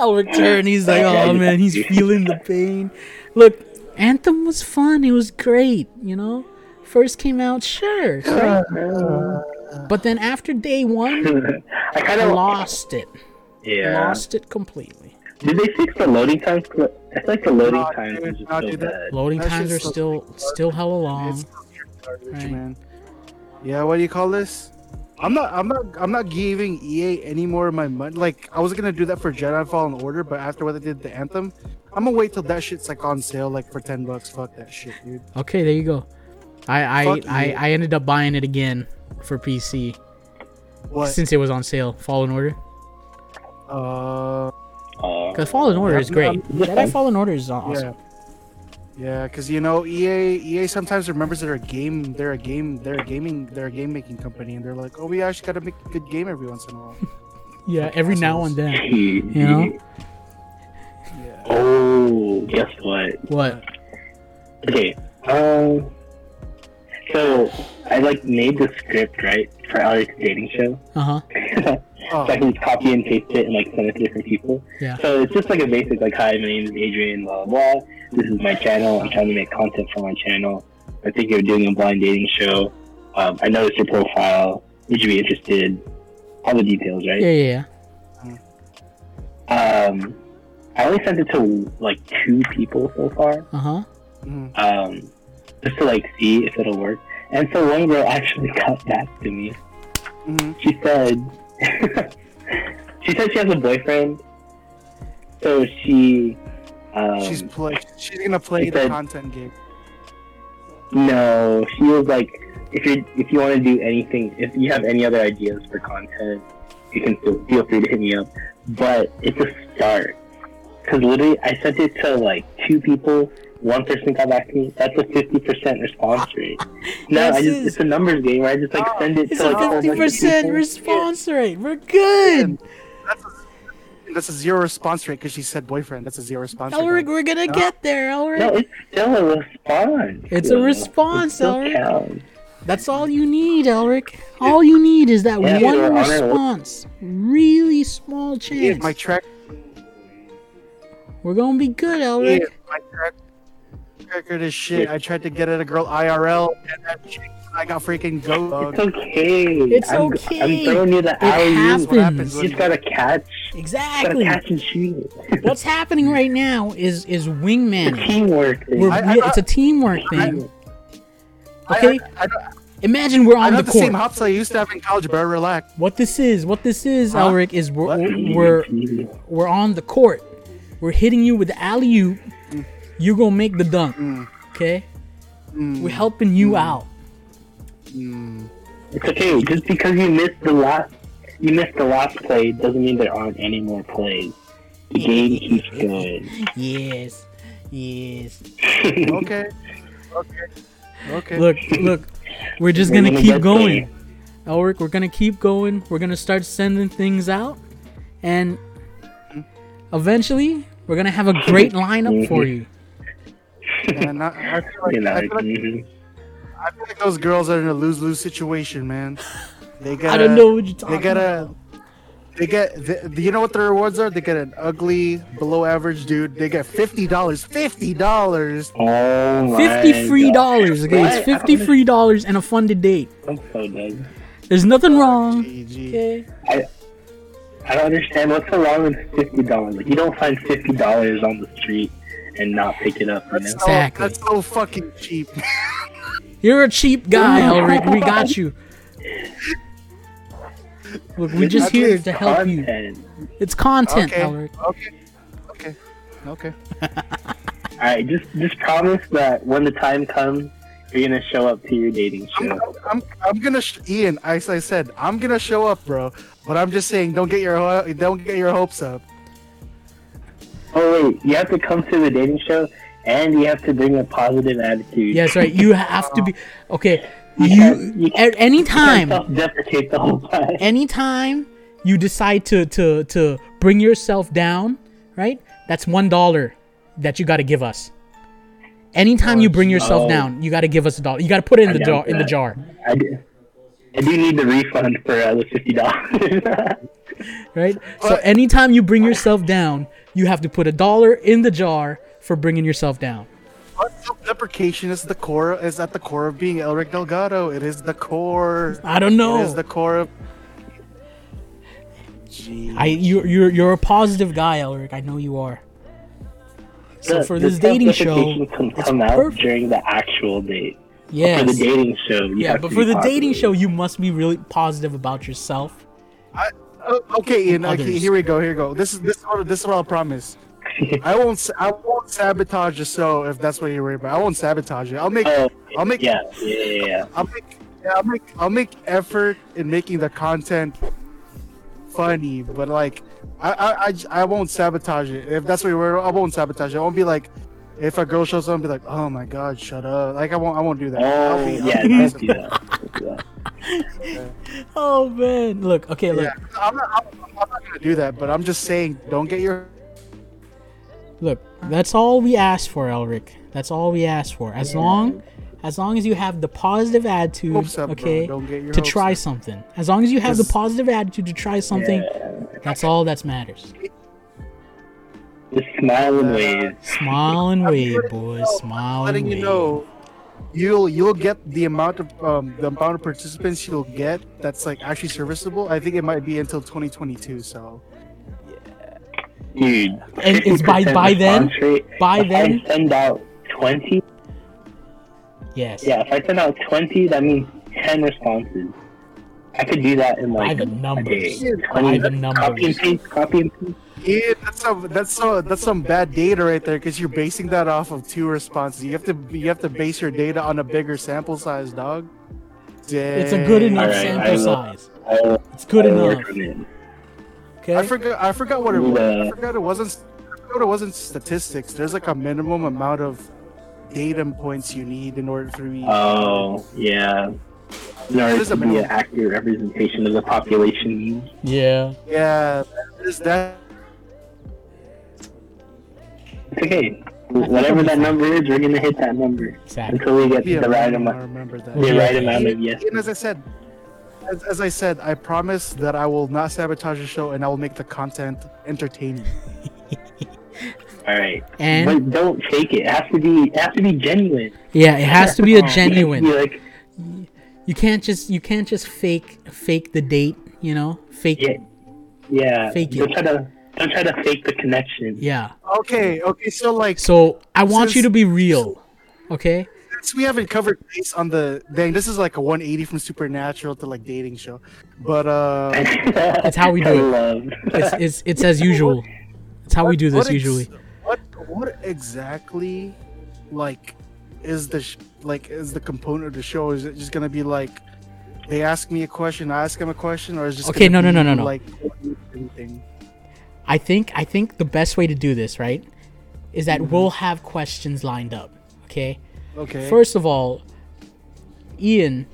I'll return. He's like, oh man, he's feeling the pain. Look, Anthem was fun. It was great. You know, first came out, sure, sure. But then after day one, I kind of lost it. Yeah, lost it completely. Did they fix the loading times? It's like the loading oh, times. Dude, are still bad. Loading That's times are still hard. still hella long. Right. Man. Yeah, what do you call this? I'm not, I'm not, I'm not giving E A any more of my money. Like I was gonna do that for Jedi Fallen Order, but after what they did the Anthem, I'm gonna wait till that shit's like on sale, like for ten bucks. Fuck that shit, dude. Okay, there you go. I, I, I, I ended up buying it again for P C. What? Since it was on sale, Fallen Order. Uh. Because Fallen Order is great. I'm, I'm, Jedi Fallen Order is awesome. Yeah. Yeah, because you know, E A E A sometimes remembers they're a game, they're a game, they're a gaming, they're a game making company, and they're like, oh, we actually got to make a good game every once in a while. Yeah, like every assholes. Now and then, you know. Yeah. Oh, guess what? What? Okay, um, so I like made the script right for Alex's dating show. Uh huh. Oh. So I can just copy and paste it and like send it to different people. Yeah. So it's just like a basic like, hi, my name is Adrian, blah, blah, blah. This is my channel. I'm trying to make content for my channel. I think you're doing a blind dating show. Um, I noticed your profile. Would you be interested? All the details, right? Yeah, yeah, yeah. Um, I only sent it to like two people so far. Uh huh. Mm. Um, just to like see if it'll work. And so one girl actually got back to me. Mm-hmm. She said. She said she has a boyfriend, so she um, she's play. She's gonna play she the said, content game. No, she was like, if you if you want to do anything, if you have any other ideas for content, you can feel, feel free to hit me up. But it's a start, because literally I sent it to like two people. One person got back to me. That's a fifty percent response rate. No, I just, is... it's a numbers game where I just like oh, send it it's to like fifty percent response rate. We're good. That's a, that's a zero response rate because she said boyfriend. That's a zero response rate. Elric, we're gonna no. get there, Elric. No, it's still a response. It's yeah. a response, it Elric. Counts. That's all you need, Elric. All you need is that yeah, one response. Really small chance. Yeah, my track. We're gonna be good, Elric. Yeah, my track. Record is shit. I tried to get at a girl I R L, and that chick, I got freaking go. It's okay. It's I'm, okay. I'm throwing you the alley. What happens? You just gotta catch. Exactly. Gotta catch and shoot. What's happening right now is is wingman. It's teamwork. We're, I, I, it's a teamwork I, thing. I, okay. I, I, I, Imagine we're on the court. I don't have the same hops I used to have in college, bro. Relax. What this is, what this is, huh? Elric, is we're we're, we're we're on the court. We're hitting you with the alley-oop. You're going to make the dunk, mm. okay? Mm. We're helping you mm. out. Mm. It's okay. Just because you missed the last you missed the last play doesn't mean there aren't any more plays. The game keeps going. Yes. Yes. okay. Okay. Okay. Look, look. We're just going to keep going. Elric, we're going to keep going. We're going to start sending things out. And eventually, we're going to have a great lineup for you. And I, I, feel like, I, feel like, I feel like those girls are in a lose-lose situation, man. They got. I don't know what you're talking they gotta, about. They get. They, you know what the rewards are? They get an ugly, below-average dude. They get fifty dollars. Fifty dollars. Oh my Fifty free dollars. Okay, it's fifty free dollars and a funded date. I'm so dead. There's nothing wrong. G G. Okay. I, I don't understand what's so wrong with fifty dollars. Like you don't find fifty dollars on the street and not pick it up. You know? That's exactly. So, that's so fucking cheap. You're a cheap guy, Elric. We got you. Look, we're just here to help content. you. It's content, okay. Elric. Okay. Okay. Okay. All right. Just, just promise that when the time comes, you're gonna show up to your dating show. I'm, I'm, I'm gonna, sh- Ian. As I said, I'm gonna show up, bro. But I'm just saying, don't get your, ho- don't get your hopes up. Oh wait, you have to come to the dating show, and you have to bring a positive attitude. Yes, right. You have to be okay. You, you at any time, self-deprecate the whole time. Any time you decide to to to bring yourself down, right? That's one dollar that you got to give us. Anytime oh, you bring yourself no. down, you got to give us a dollar. You got to put it in I the jar. That. In the jar. I do. I do need the refund for uh, the fifty dollars. Right. So anytime you bring yourself down. You have to put a dollar in the jar for bringing yourself down. Self-deprecation is the core. Is at the core of being Elric Delgado. It is the core. I don't know. It is the core of. Jeez. I you you're you're a positive guy, Elric. I know you are. So the, for this dating show, can come it's out perfect. During the actual date. Yeah. For the dating show. You yeah, but for the positive. dating show, you must be really positive about yourself. I. Okay, Ian. Okay, here we go. Here we go. This is this is what, this is what I'll promise. I won't. I won't sabotage the show if that's what you're worried about. I won't sabotage it. I'll make. Oh, I'll make. Yeah, yeah, yeah. I'll make. I'll make. I'll make effort in making the content funny, but like, I, I, I, I won't sabotage it if that's what you're worried about. I won't sabotage it. I won't be like, If a girl shows up and be like, oh my god, shut up. Like, I won't I won't do that. Oh, be, yeah, don't do that. Okay. Oh, man. Look, okay, look. Yeah, I'm not, I'm, I'm not going to do that, but I'm just saying, don't get your... Look, that's all we asked for, Elric. That's all we asked for. As long as long as you have the positive attitude, up, okay, to try up. something. As long as you have the positive attitude to try something, yeah. that's all that matters. Just smile and wave. Smile and wave, boys. Smile and wave. Letting you know, you'll you'll get the amount of um the amount of participants you'll get that's like actually serviceable. I think it might be until twenty twenty-two. So, yeah, dude. And it's by by then. By then. I send out twenty. Yes. Yeah. If I send out twenty, that means ten responses. I could do that in like a day. By the numbers. Copy and paste. Copy and paste. Yeah, that's some that's some that's some bad data right there, because you're basing that off of two responses. You have to you have to base your data on a bigger sample size, dog. Dang. It's a good enough right, sample I size. I, it's good I enough. It. Okay. I forgot I forgot what it was. Yeah. I forgot it wasn't. I forgot it wasn't statistics. There's like a minimum amount of datum points you need in order to be. Oh yeah. No, yeah, there's a minimum. Be an accurate representation of the population. Yeah. Yeah. There's that. It's okay. Whatever that number is, we're gonna hit that number exactly. until we get yeah, the right amount. The right amount of yes. And as I said, as, as I said, I promise that I will not sabotage the show, and I will make the content entertaining. All right, and but don't fake it. It has to be. It has to be genuine. Yeah, it has to be a genuine. Be like, you can't just. You can't just fake. Fake the date. You know, fake. Yeah. yeah. Fake it. Try to, Don't try to fake the connection. Yeah. Okay. Okay. So like. So I want since, you to be real. Okay. Since we haven't covered base on the dang, this is like a one eighty from Supernatural to like dating show, but uh. It's how we do it. It's, it's it's as usual. It's how what, we do this what ex- usually. What what exactly, like, is the sh- like is the component of the show? Is it just gonna be like, they ask me a question, I ask them a question, or is it just okay? No, no, no, no, no. Like anything. I think I think the best way to do this, right, is that mm-hmm. we'll have questions lined up, okay? Okay. First of all, Ian,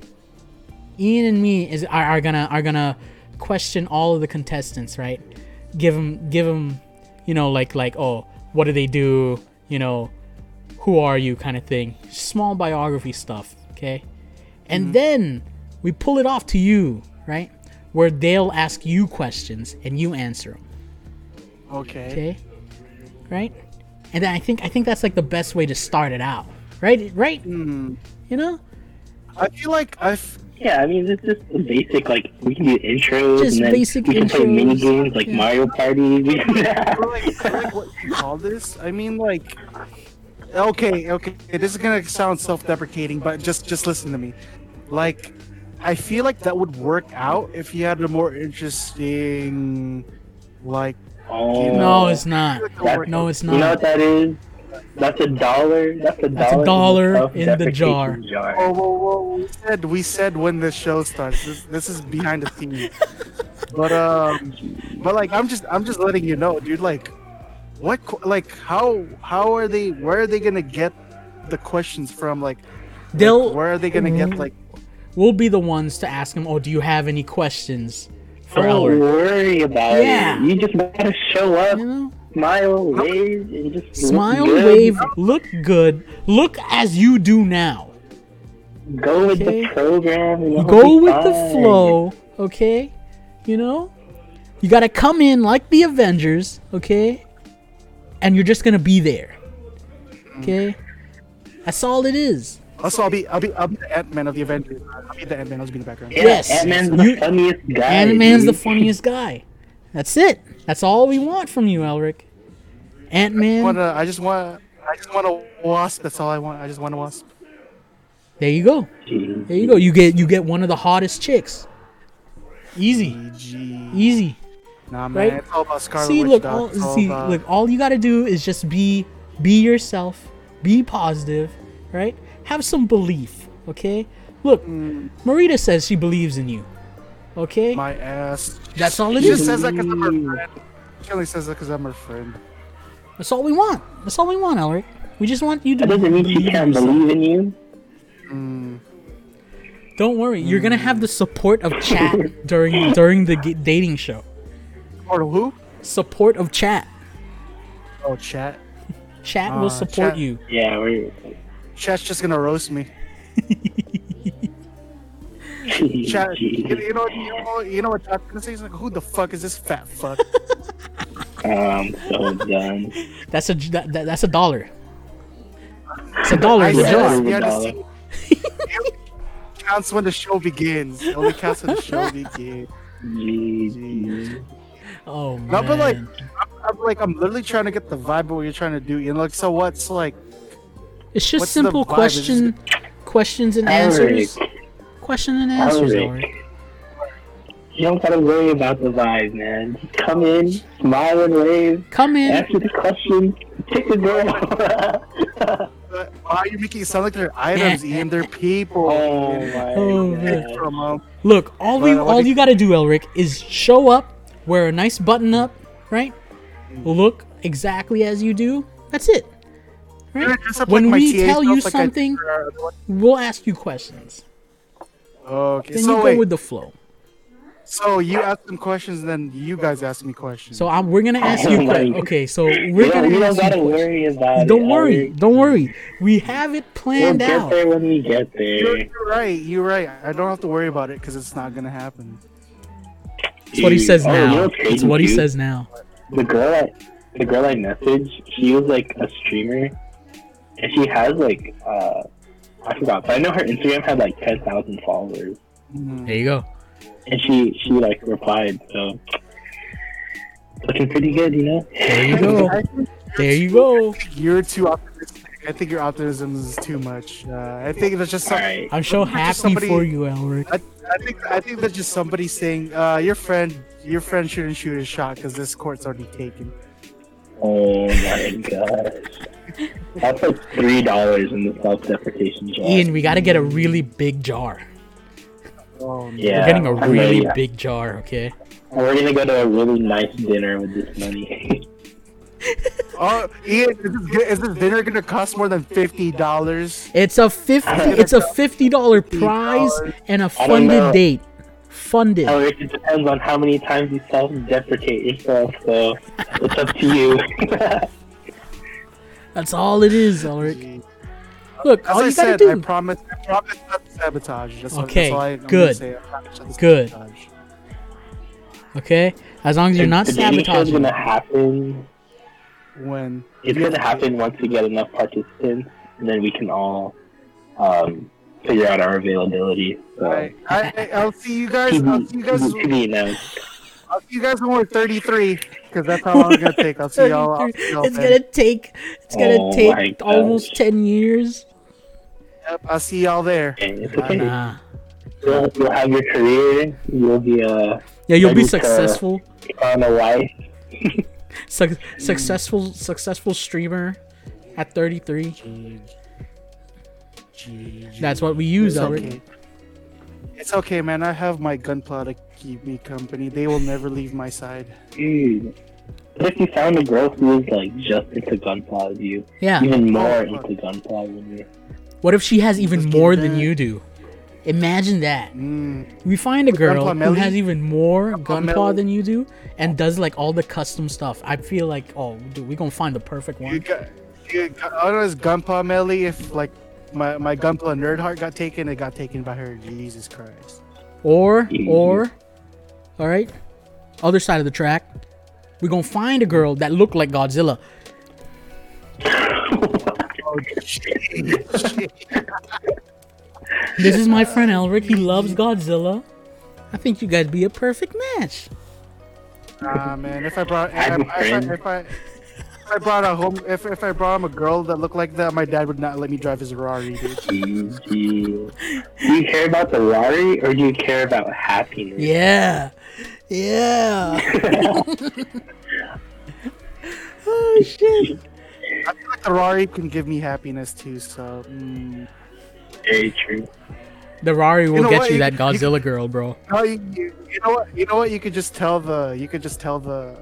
Ian and me is are, are gonna are gonna question all of the contestants, right? Give them give them, you know, like like oh, what do they do? You know, who are you? Kind of thing. Small biography stuff, okay? And mm-hmm. then we pull it off to you, right? Where they'll ask you questions and you answer them. Okay. Okay. Right? And then I think I think that's like the best way to start it out. Right? Right? Mm. You know? I feel like I've... Yeah, I mean, this is the basic, like, we can do intros, just and then basic we can intros. play mini games like yeah. Mario Party. Or like, or like what you call this? I mean, like... Okay, okay. This is gonna sound self-deprecating, but just, just listen to me. Like, I feel like that would work out if you had a more interesting, like... Oh, no, it's not. No, it's not. You know what that is? That's a dollar. That's a dollar, that's a dollar in, in the jar. jar. Oh, whoa, whoa. We said, we said when the show starts. This, this is behind the scenes. But um, but like I'm just I'm just letting you know, dude. Like, what? Like how how are they? Where are they gonna get the questions from? Like, they'll. Like, where are they gonna get like? We'll be the ones to ask them. Oh, do you have any questions? Don't worry about yeah. it. You just gotta show up, you know? Smile, wave, and just smile, look wave, look good, look as you do now. Go with okay. the program. And go with fine. the flow, okay? You know, you gotta come in like the Avengers, okay? And you're just gonna be there, okay? That's all it is. Also, I'll be I'll be I'll be the Ant-Man of the Avengers. I'll be the Ant-Man. I'll just be in the background. Yeah, yes, Ant-Man's the you, funniest guy. Ant-Man's dude. the funniest guy. That's it. That's all we want from you, Elric. Ant-Man. I just want a, I just want I just want a wasp. That's all I want. I just want a wasp. There you go. There you go. You get you get one of the hottest chicks. Easy. G G. Easy. Nah, man. Right? It's all about Scarlet see, Witch, look, all, all see, about... look. All you gotta do is just be be yourself. Be positive. Right. Have some belief, okay? Look, mm. Marita says she believes in you, okay? My ass. That's all it she is. She says that because I'm her friend. She only says that because I'm her friend. That's all we want. That's all we want, Elric. We just want you to. That doesn't mean she can't believe in you. Mm. Don't worry, mm. you're gonna have the support of chat during during the g- dating show. Or who? Support of chat. Oh, chat. Chat uh, will support chat. you. Yeah, we. Chat's just gonna roast me. Chat, you know, you know, you know what Chat's gonna say? He's like, "Who the fuck is this fat fuck?" I'm so done. That's a that, that, that's a dollar. It's a dollar. I still yeah, yeah, counts when the show begins. It only counts when the show begins. Jeez. Oh man. No, but like, I'm, I'm like, I'm literally trying to get the vibe of what you're trying to do. And like, so what's like? It's just simple question, questions and answers. Question and answers. You don't gotta worry about the vibe, man. Just come in, smile and wave. Come in. Answer the question. Take the girl. Why are you making it sound like they're items, Ian? They're people. Oh my oh, God. Look, all we, all you gotta do, Elric, is show up, wear a nice button up, right? Look exactly as you do. That's it. Right? When we tell you something, we'll ask you questions. Okay. Then you go with the flow. So you ask them questions, and then you guys ask me questions. So I'm, we're gonna ask you questions. Okay, so we're gonna you ask you worry about Don't it, worry, don't worry. We have it planned we'll get out. There when we get there. You're, you're right. You're right. I don't have to worry about it because it's not gonna happen. That's what he says oh, now. It's you know what he dude? says now. The girl, I, the girl I messaged, she was like a streamer, and she has like uh, I forgot, but I know her Instagram had like ten thousand followers. Mm-hmm. There you go. And she, she like replied, so looking pretty good, you know. There you go. There you go. You're too optimistic. I think your optimism is too much. Uh, I think that's just. Some, right. I'm so happy somebody, for you, Elric. I, I think I think that's just somebody saying, uh, your friend, your friend shouldn't shoot a shot because this court's already taken. Oh my gosh. That's like three dollars in the self-deprecation jar. Ian, we gotta get a really big jar. Oh, yeah, we're getting a really gonna, big jar, okay? We're gonna go to a really nice dinner with this money. Oh, Ian, is this, is this dinner gonna cost more than fifty dollars? It's a fifty. It's a fifty dollar prize and a funded date. Funded. Oh, it depends on how many times you self-deprecate yourself. So it's up to you. That's all it is, Ulrich. Look, as all I you said, do... I promise, I promise not to sabotage. That's okay, all, that's all I, good, say. I good. Sabotage. Okay, as long as you're not the sabotaging. The gonna happen when it's gonna happen once we get enough participants, and then we can all um, figure out our availability. So. Right. I, I, I'll see you guys. I'll see you guys. I'll see you guys when we're thirty-three, because that's how long it's gonna take. I'll see y'all. I'll see y'all it's then. gonna take. It's gonna oh take almost ten years. Yep, I'll see y'all there. It's okay. uh, you'll, you'll have your career. You'll be uh. Yeah, you'll be successful. On a wife. Su- successful, successful streamer at thirty-three. G- G- that's what we use, Albert. Okay. It's okay, man. I have my gunpowder. Keep me company. They will never leave my side. Dude, what if you found a girl who was like just into gunpowder as you? Yeah. Even more into gunpowder than you. What if she has even more that. than you do? Imagine that. Mm. We find a girl who has even more gunpowder than you do and does like all the custom stuff. I feel like, oh, dude, we're gonna find the perfect one. You got, you got, I don't know, is gunpowder melee if like my, my gunpowder nerd heart got taken, it got taken by her. Jesus Christ. Or, or. All right, other side of the track, we're gonna find a girl that looked like Godzilla. This is my friend Elric. He loves Godzilla. I think you guys be a perfect match. Nah, man. If I brought, if I, if I, if I, if I brought a home, if if I brought him a girl that looked like that, my dad would not let me drive his Ferrari. Dude. Do you care about the Ferrari or do you care about happiness? Yeah. Yeah. Oh shit! I feel like Ferrari can give me happiness too. So mm. Very true. The Rari will you know get what? you that Godzilla you, girl, bro. Oh, you, you, you know what? You know what? You could just tell the. You could just tell the.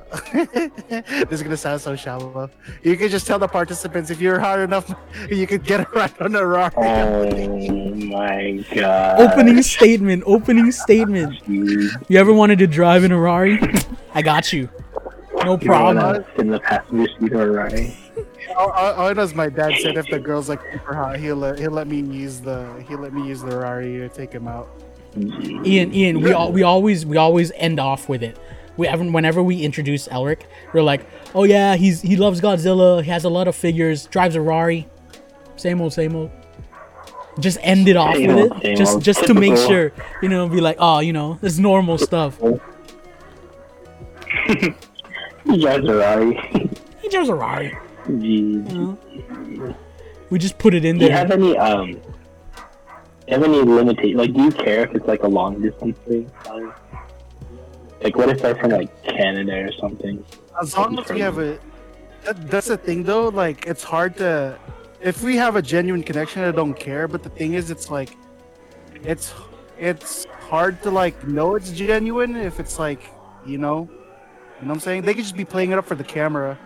This is gonna sound so shallow. You could just tell the participants if you're hard enough, you could get it right on the Rari. Oh my god! Opening statement. Opening statement. You ever wanted to drive in a Rari? I got you. No you problem. In the passenger seat or Rari. All, all, all I know is my dad said if the girl's like super hot, he'll let he'll let me use the he'll let me use the Ferrari to take him out. Ian, Ian, we all we always we always end off with it. We whenever we introduce Elric, we're like, oh yeah, he's he loves Godzilla, he has a lot of figures, drives a Ferrari, same old, same old. Just end it off with it, just just to make sure, you know, be like, oh, you know, it's normal stuff. He drives a Ferrari. He drives a Ferrari. You know? We just put it in there. Do you have any um? Do you have any limitation? Like, do you care if it's like a long distance thing? Like, what if they're from like Canada or something? As long as we have a, that, that's the thing though. Like, it's hard to. If we have a genuine connection, I don't care. But the thing is, it's like, it's it's hard to like know it's genuine if it's like you know, you know what I'm saying? They could just be playing it up for the camera.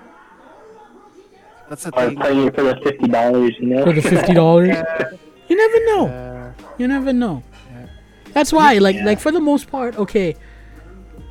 That's the thing. Playing for the fifty dollars, you know. For the fifty dollars, yeah. You never know. Yeah. You never know. Yeah. That's why, like, yeah. like for the most part, okay.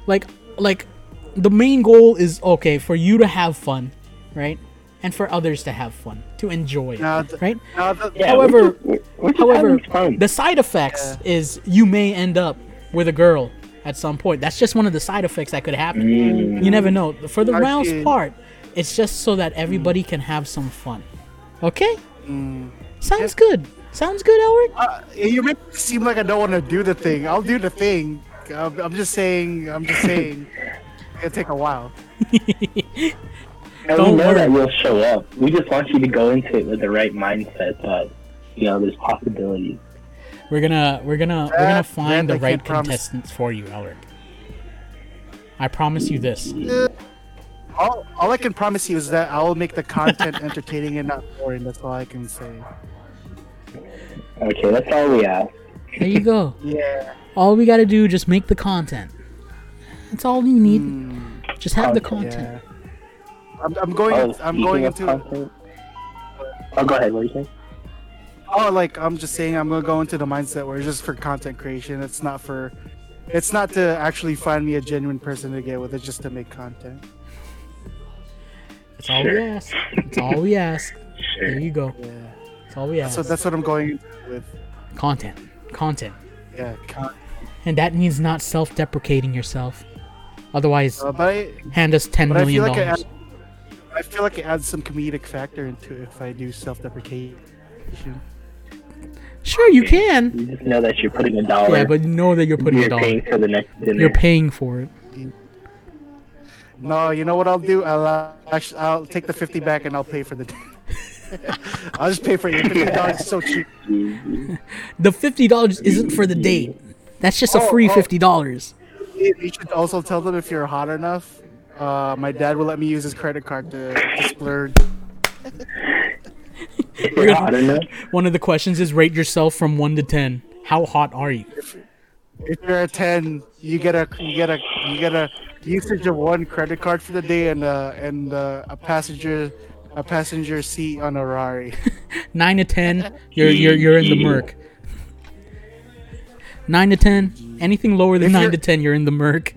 Like, like, the main goal is okay for you to have fun, right? And for others to have fun, to enjoy, no, the, right? No, the, yeah, however, we're, we're however, the side effects yeah. is you may end up with a girl at some point. That's just one of the side effects that could happen. Mm. You never know. For the most part. It's just so that everybody mm. can have some fun. Okay? Mm. Sounds yeah. good. Sounds good, Elric? Uh, you make it seem like I don't want to do the thing. I'll do the thing. I'm, I'm just saying. I'm just saying. It'll take a while. Don't we know worry. that you'll show up. We just want you to go into it with the right mindset that you know there's possibilities. We're gonna we're gonna that, we're gonna find the right contestants promise. for you, Elric. I promise you this. Yeah. All, all I can promise you is that I will make the content entertaining and not boring. That's all I can say. Okay, that's all we have. There you go. Yeah. All we gotta do, just make the content. That's all you need. Mm. Just have oh, the content. Yeah. I'm, I'm going. Oh, I'm going into. Content? Oh, go ahead. What are you saying? Oh, like I'm just saying, I'm gonna go into the mindset where it's just for content creation. It's not for. It's not to actually find me a genuine person to get with. It's just to make content. That's all sure. we ask. That's all we ask. Sure. There you go. Yeah. That's all we ask. So that's what I'm going with. Content. Content. Yeah. Con- and that means not self-deprecating yourself. Otherwise, uh, I, hand us ten but million I feel like dollars. I, add, I feel like it adds some comedic factor into it if I do self-deprecate. Sure, you can. You just know that you're putting a dollar. Yeah, but know that you're putting you're a dollar. You're paying for the next dinner. You're paying for it. No, you know what I'll do? I'll uh, actually, I'll take the fifty back and I'll pay for the. I'll just pay for it. fifty dollars is so cheap. The fifty dollars isn't for the date. That's just oh, a free oh. fifty dollars. You should also tell them if you're hot enough. Uh, my dad will let me use his credit card to, to splurge. If you're hot enough. One of the questions is rate yourself from one to ten. How hot are you? If, if you're a ten, you get a you get a you get a. usage of one credit card for the day and uh, and uh, a passenger a passenger seat on a Ferrari. Nine to ten, you're you're you're in the murk. Nine to ten, anything lower than if nine to ten, you're in the murk.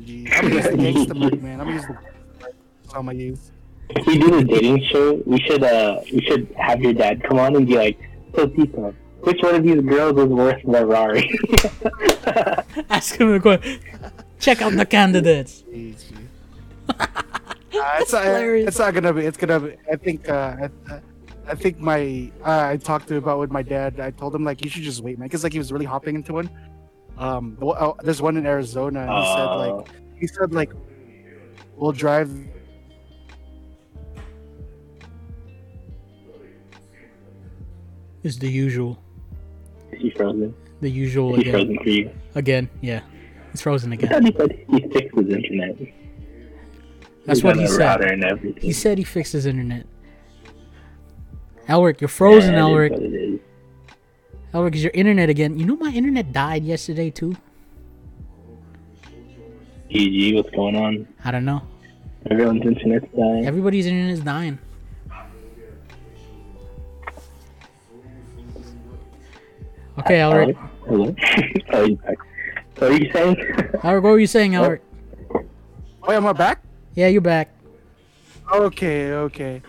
I'm used to gangsta murk, man. I'm used to that's all my use. If we do the dating show, we should uh we should have your dad come on and be like, so people. Which one of these girls is worth the Ferrari? Ask him a question. Check out the candidates. uh, it's, not, it's not gonna be. It's gonna be. I think. Uh, I, I think my. Uh, I talked to about with my dad. I told him like you should just wait, man, because like he was really hopping into one. Um, well, oh, there's one in Arizona. And he uh, said like he said like we'll drive. Is the usual. Is he frozen? The usual again. Is he frozen for you? Again, yeah. He's frozen again. I thought he said he fixed his internet. That's He's what he said. And he said he fixed his internet. Elric, you're frozen, yeah, Elric. However, because your internet again. You know my internet died yesterday too. E G, what's going on? I don't know. Everyone's internet's dying. Everybody's internet's dying. Okay, Albert. Hello. Hello. What are you saying? Albert, what were you saying, Albert? Oh, am I back? Yeah, you're back. Okay, okay.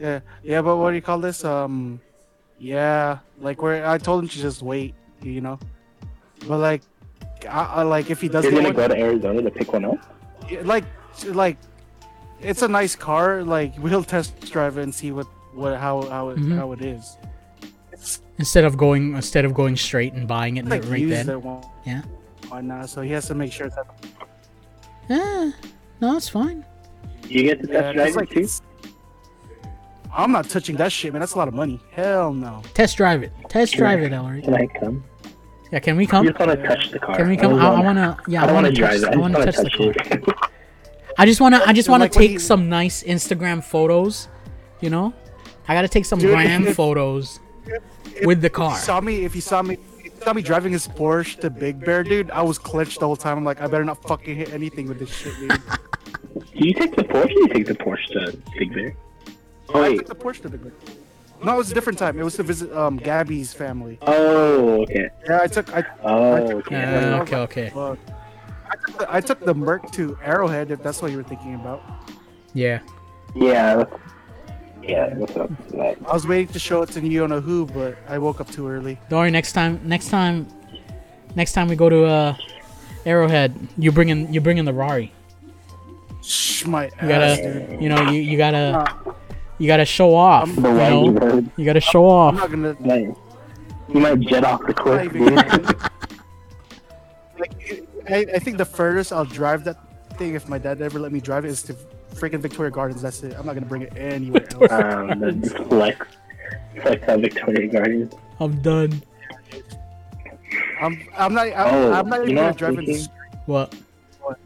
yeah, yeah, but what do you call this? Um, yeah, like where I told him to just wait, you know. But like, I, I like if he doesn't. You're gonna go to Arizona to pick one up? Like, like, it's a nice car. Like we'll test drive it and see what, what, how, how it, mm-hmm. how it is. It's, instead of going, instead of going straight and buying it like right then. One, yeah. Why not? So he has to make sure that. Yeah, no, it's fine. You get to test yeah, drive like, it too? I'm not touching that shit, man. That's a lot of money. Hell no. Test drive it. Test drive it, Ellery. Can I come? Yeah, can we come? I just want to touch the car. Can we come? I, I want to. Yeah, I want to drive it. I want to touch, touch the car. It. I just want to. I just want to like, take you... some nice Instagram photos. You know, I gotta take some Dude, gram if, photos if, if, with the car. If you saw me. If you saw me. Saw me driving his Porsche to Big Bear, dude. I was clenched the whole time. I'm like, I better not fucking hit anything with this shit, dude. Do you take the Porsche? Or you take the Porsche to Big Bear? Oh, I wait. took the Porsche to Big Bear. No, it was a different time. It was to visit um Gabby's family. Oh, okay. Yeah, I took. I, oh, I took, okay. Uh, okay, okay. Like, I, took the, I took the Merc to Arrowhead, if that's what you were thinking about. Yeah. Yeah. Yeah, what's up? Like, I was waiting to show it to you, know who, but I woke up too early. Don't worry. Next time, next time, next time we go to uh, Arrowhead, you bring in you bring in the Rari. Shh, my you ass, gotta, dude. You know, you, you gotta, you gotta show off. You, know? you gotta show off. I'm not gonna, like, you might jet off the cliff, dude. Like, I, I think the furthest I'll drive that thing, if my dad ever let me drive it, is to. Freaking Victoria Gardens, that's it. I'm not gonna bring it anywhere else. Um, that's flex. Flex on Victoria Gardens. I'm done. I'm I'm not I'm, oh, I'm not even gonna drive in the street. What? What?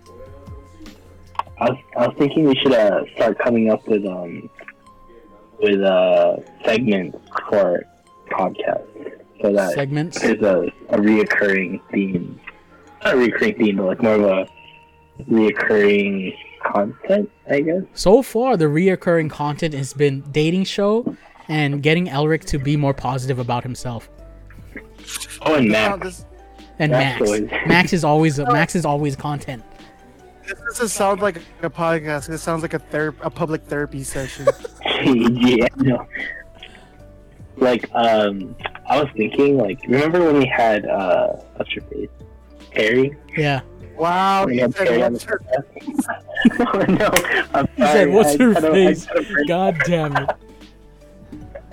I was I was thinking we should uh, start coming up with um with uh segments for podcasts so that segments there's a, a reoccurring theme. Not a reoccurring theme, but like more of a reoccurring content, I guess. So far, the reoccurring content has been dating show and getting Elric to be more positive about himself. Oh, and Max. And Max. Max. Max is always a, Max is always content. This doesn't sound like a podcast. This sounds like a ther- a public therapy session. Yeah, no. Like, um, I was thinking, like, remember when we had uh, what's your face, Perry? Yeah. Wow. You said, what's her face? no, no, I'm sorry. You said, what's her face? A, God damn it.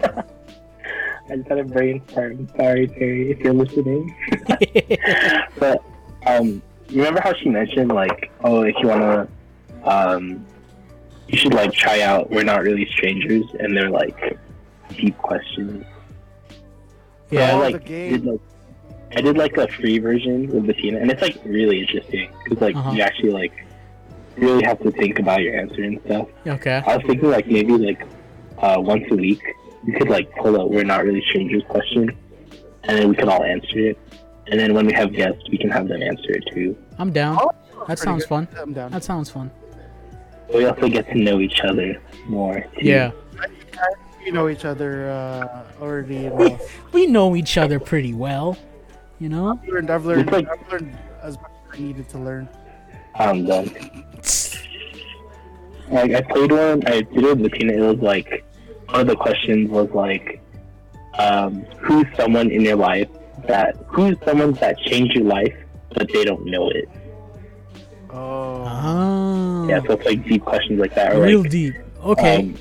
I just had a brain fart. I'm sorry, Terry, if you're listening. But, um, remember how she mentioned, like, oh, if you want to, um, you should, like, try out We're Not Really Strangers, and they're, like, deep questions. Yeah, so I, like, did, like, I did like a free version with Bettina, and it's like really interesting because like uh-huh. you actually like really have to think about your answer and stuff. Okay. I was thinking like maybe like uh, once a week we could like pull out We're Not Really Strangers question, and then we could all answer it, and then when we have guests we can have them answer it too. I'm down. Oh, that that sounds good. fun. I'm down. That sounds fun. We also get to know each other more. Too. Yeah. We know each other uh, already. You know. We, we know each other pretty well. You know? I've learned, I've learned, like, I've learned as much as I needed to learn. I'm done. Like, I played one, I did it with Latina, it was like, one of the questions was like, um, who's someone in your life that, who's someone that changed your life, but they don't know it? Oh. Yeah, so it's like deep questions like that. Or Real like, deep. Okay. Um,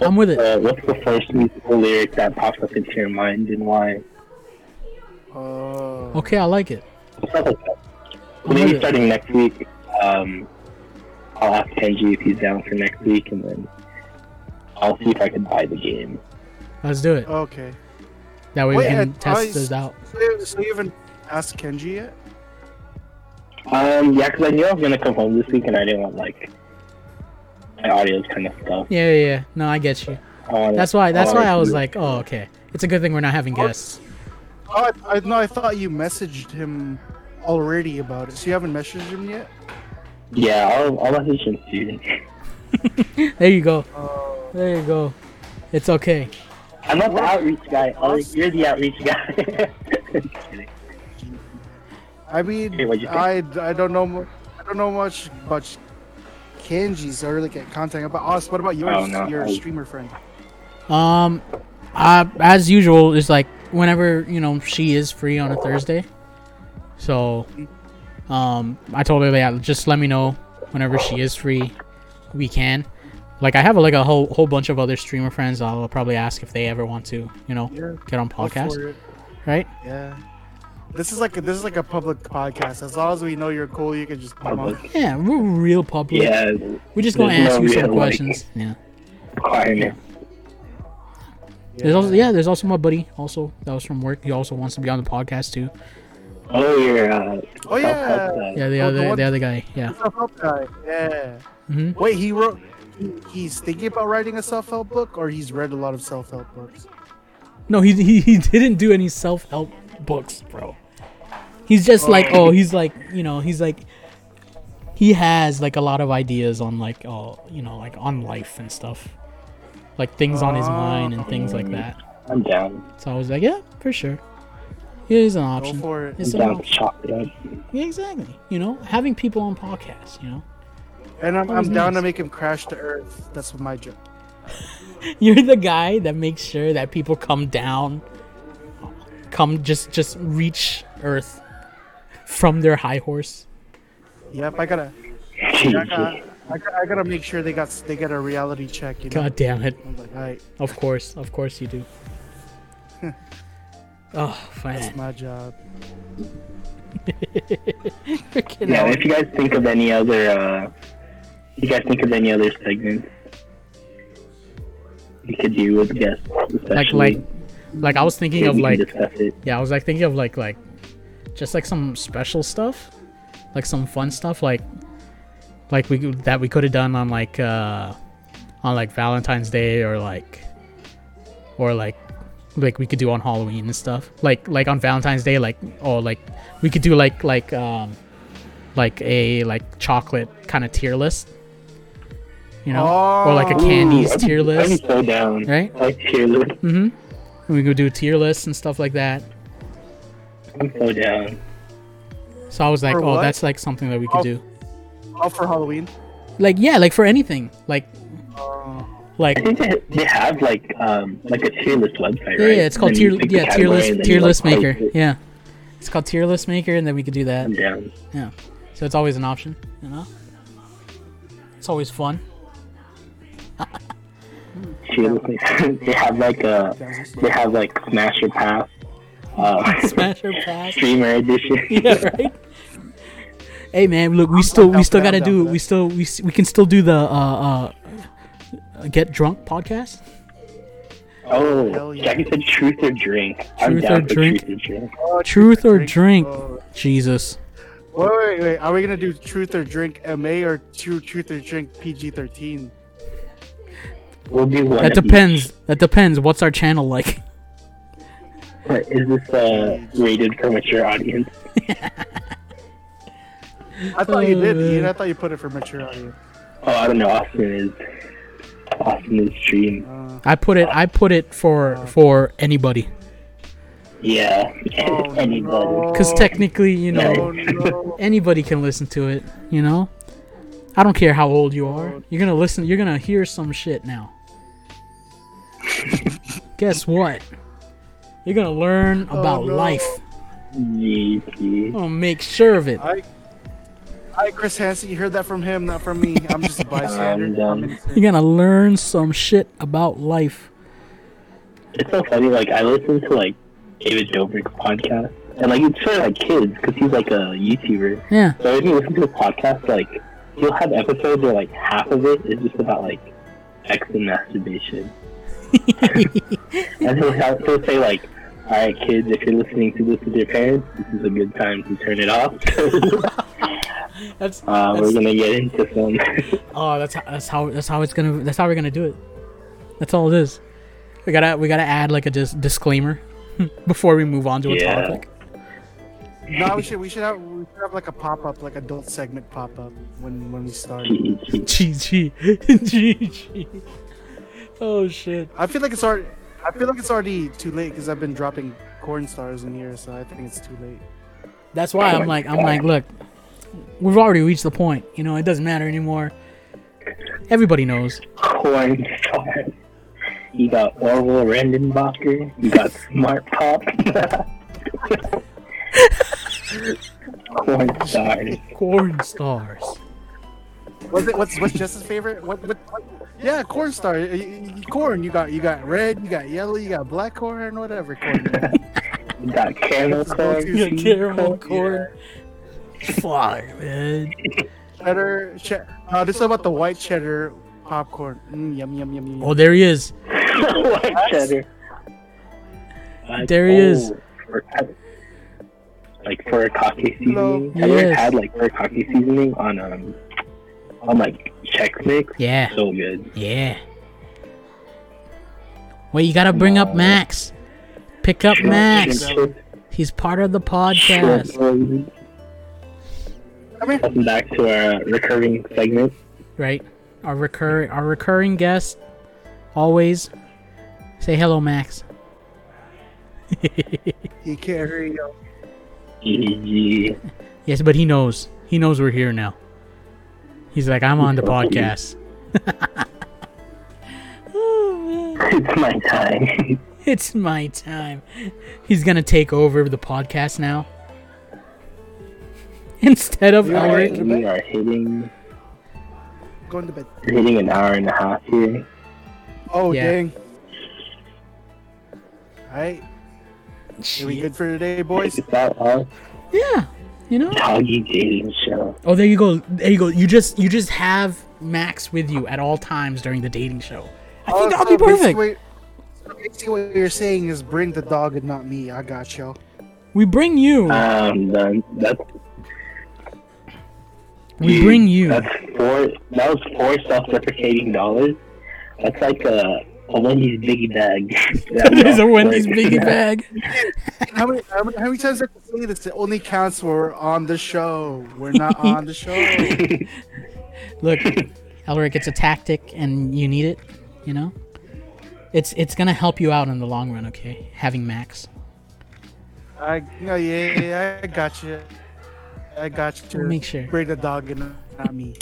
I'm with it. The, what's the first musical lyric that pops up into your mind and why? Uh, okay, I like it. Maybe starting next week, um, I'll ask Kenji if he's down for next week, and then I'll see if I can buy the game. Let's do it. Okay. That way Wait, we can I, test I, those out. So you haven't asked Kenji yet? Um, yeah, because I knew I was gonna come home this week, and I didn't want like my audio's kind of stuff. Yeah, yeah, yeah. No, I get you. I wanna, that's why. That's I why I was like, oh, okay. It's a good thing we're not having guests. Oh, I, I, no, I thought you messaged him already about it. So you haven't messaged him yet? Yeah, I'll, I'll message him soon. There you go. Uh, there you go. It's okay. I'm not the outreach guy. Like, you're the outreach guy. I mean, hey, I, I don't know I don't know much about Kanji's or like content about us. What about yours, oh, no. your streamer friend? Um, I, as usual, is like whenever, you know, she is free on a Thursday. So, um, I told her that yeah, just let me know whenever she is free, we can. Like I have like a whole whole bunch of other streamer friends. I'll probably ask if they ever want to, you know, yeah, get on podcast, right? Yeah. This is like a, this is like a public podcast. As long as we know you're cool, you can just come on. Yeah, we're real public. Yeah. We're just gonna ask no you some like questions. Yeah. Yeah. There's also yeah. There's also my buddy also that was from work. He also wants to be on the podcast too. Oh yeah. Uh, oh yeah. Guy. Yeah, the oh, other the, the other guy. Yeah. Self-help guy. Yeah. Mm-hmm. Wait, he wrote. He's thinking about writing a self-help book, or he's read a lot of self-help books. No, he he, he didn't do any self-help books, bro. He's just like, oh, he's like, you know, he's like, he has like a lot of ideas on like, oh, you know, like on life and stuff, like things on his mind and things like that. I'm down. So I was like, yeah, for sure. Here's an option. Go for it. It's an option. Yeah, exactly. You know, having people on podcasts, you know. And I'm, I'm down nice. to make him crash to earth. That's my job. You're the guy that makes sure that people come down, come just just reach earth from their high horse. Yep, I gotta, I gotta, I gotta, I gotta make sure they got they get a reality check. You know? God damn it! I'm like, all right. Of course, of course you do. Oh, fine. That's my job. Yeah, if you guys think of any other. Uh... You guys think of any other segments you could do with guests? Like, like, like I was thinking of like, yeah, I was like thinking of like, like, just like some special stuff, like some fun stuff, like, like we that we could have done on like, uh, on like Valentine's Day or like, or like, like we could do on Halloween and stuff. Like, like on Valentine's Day, like, oh, like we could do like, like, um, like a like chocolate kind of tier list. You know, oh, or like a candies tier list, I'm so down. Right? Like tier list. Mhm. We could do tier lists and stuff like that. I'm so down. So I was like, for oh, what? that's like something that we could oh, do. Oh, for Halloween? Like yeah, like for anything, like. Uh, like. I think they, they have like um like a tier list website, yeah, right? Yeah, it's called tier yeah tier list tier list like, maker. It. Yeah, it's called tier list maker, and then we could do that. I'm down. Yeah, so it's always an option, you know. It's always fun. They have like a they have like Smasher Pass, uh, Smasher Pass streamer edition. Yeah, right. Hey man, look, we still we still gotta do we still we we can still do the uh, uh get drunk podcast. Oh, Jackie said truth or drink. Truth I'm down or drink. Truth or drink. Oh, truth or drink. Oh. Jesus. Wait, wait, wait. Are we gonna do truth or drink M A or true truth or drink P G thirteen? We'll do one. That depends. Each. That depends. What's our channel like? What, is this uh, rated for mature audience? I thought uh, you did. Ian. I thought you put it for mature audience. Oh, I don't know. Austin is Austin is stream. Uh, I put it. I put it for uh, for anybody. Yeah, oh, anybody. Because no. technically, you know, no, no. anybody can listen to it. You know, I don't care how old you are. You're gonna listen. You're gonna hear some shit now. Guess what? You're gonna learn about oh, no. life. I'm gonna make sure of it. I, I Chris Hansen, you heard that from him, not from me. I'm just a bystander. um, You're gonna learn some shit about life. It's so funny. Like I listen to like. David Dobrik's podcast, and like it's for like kids because he's like a YouTuber. Yeah. So if you listen to a podcast, like he'll have episodes where like half of it is just about like sex and masturbation, and he'll, have, he'll say like, "All right, kids, if you're listening to this with your parents, this is a good time to turn it off." that's, uh, that's we're gonna get into some. Oh, that's that's how that's how it's gonna that's how we're gonna do it. That's all it is. We gotta we gotta add like a dis- disclaimer before we move on to a yeah. topic. No, we should we should have we should have like a pop up, like adult segment pop up when when we start. G G G G. Oh shit! I feel like it's already I feel like it's already too late because I've been dropping corn stars in here, so I think it's too late. That's why I'm like I'm like look, we've already reached the point. You know, it doesn't matter anymore. Everybody knows. Corn star. You got Orville Redenbacher. You got Smart Pop. Corn stars. Corn stars. What's it, what's what's Jess's favorite? What, what what? Yeah, corn star. Corn. You got you got red. You got yellow. You got black corn. Whatever corn. You got caramel corn. You got caramel corn. Yeah. Fuck, man. Cheddar. cheddar. Uh, this is about the white cheddar popcorn. Mm, yum, yum yum yum. Oh, there he is. White cheddar. Like, there he oh, is. For, like for a cocky seasoning. Yes. Have you ever had like for a cocky seasoning on um? I'm like Chex Mix. Yeah. So good. Yeah. Wait, you gotta bring no. up Max. Pick up Shrimp Max. He's part of the podcast. Welcome back to our recurring segment. Right. Our recur our recurring guest. Always. Say hello, Max. He can't hear you. Yeah. Yes, but he knows. He knows we're here now. He's like, I'm on the podcast. Oh, man. It's my time. It's my time. He's going to take over the podcast now. Instead of... We are, we are hitting... Going to bed. Hitting an hour and a half here. Oh, yeah. Dang. All right. Are we good for today, boys? Is that all? Yeah. You know? Doggy dating show. Oh, there you go. There you go. You just you just have Max with you at all times during the dating show. I think oh, that'll so be perfect. Basically, basically what you're saying is bring the dog and not me. I got you. We bring you. Um, that's, we dude, bring you. That's four. That was four self-deprecating dollars. That's like a. A Wendy's biggie bag. There's a Wendy's biggie bag. How many, how many how many times have I say this? It only counts when we're on the show. We're not on the show. Look, Elric, it's a tactic, and you need it. You know, it's it's gonna help you out in the long run. Okay, having Max. I no yeah, yeah I got you. I got you. Make sure. Bring the dog in. Not me.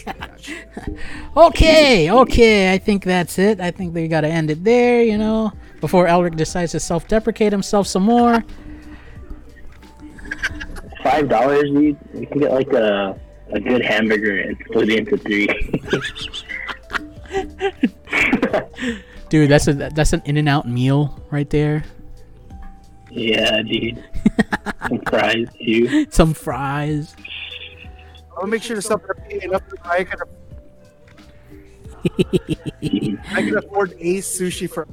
okay, okay. I think that's it. I think we gotta end it there, you know, before Elric decides to self-deprecate himself some more. Five dollars, dude. You can get like a a good hamburger and split it into three. Dude, that's a that's an In-N-Out meal right there. Yeah, dude. Some fries too. Some fries. I'll make sure to stop enough that I can afford, I can afford a sushi for.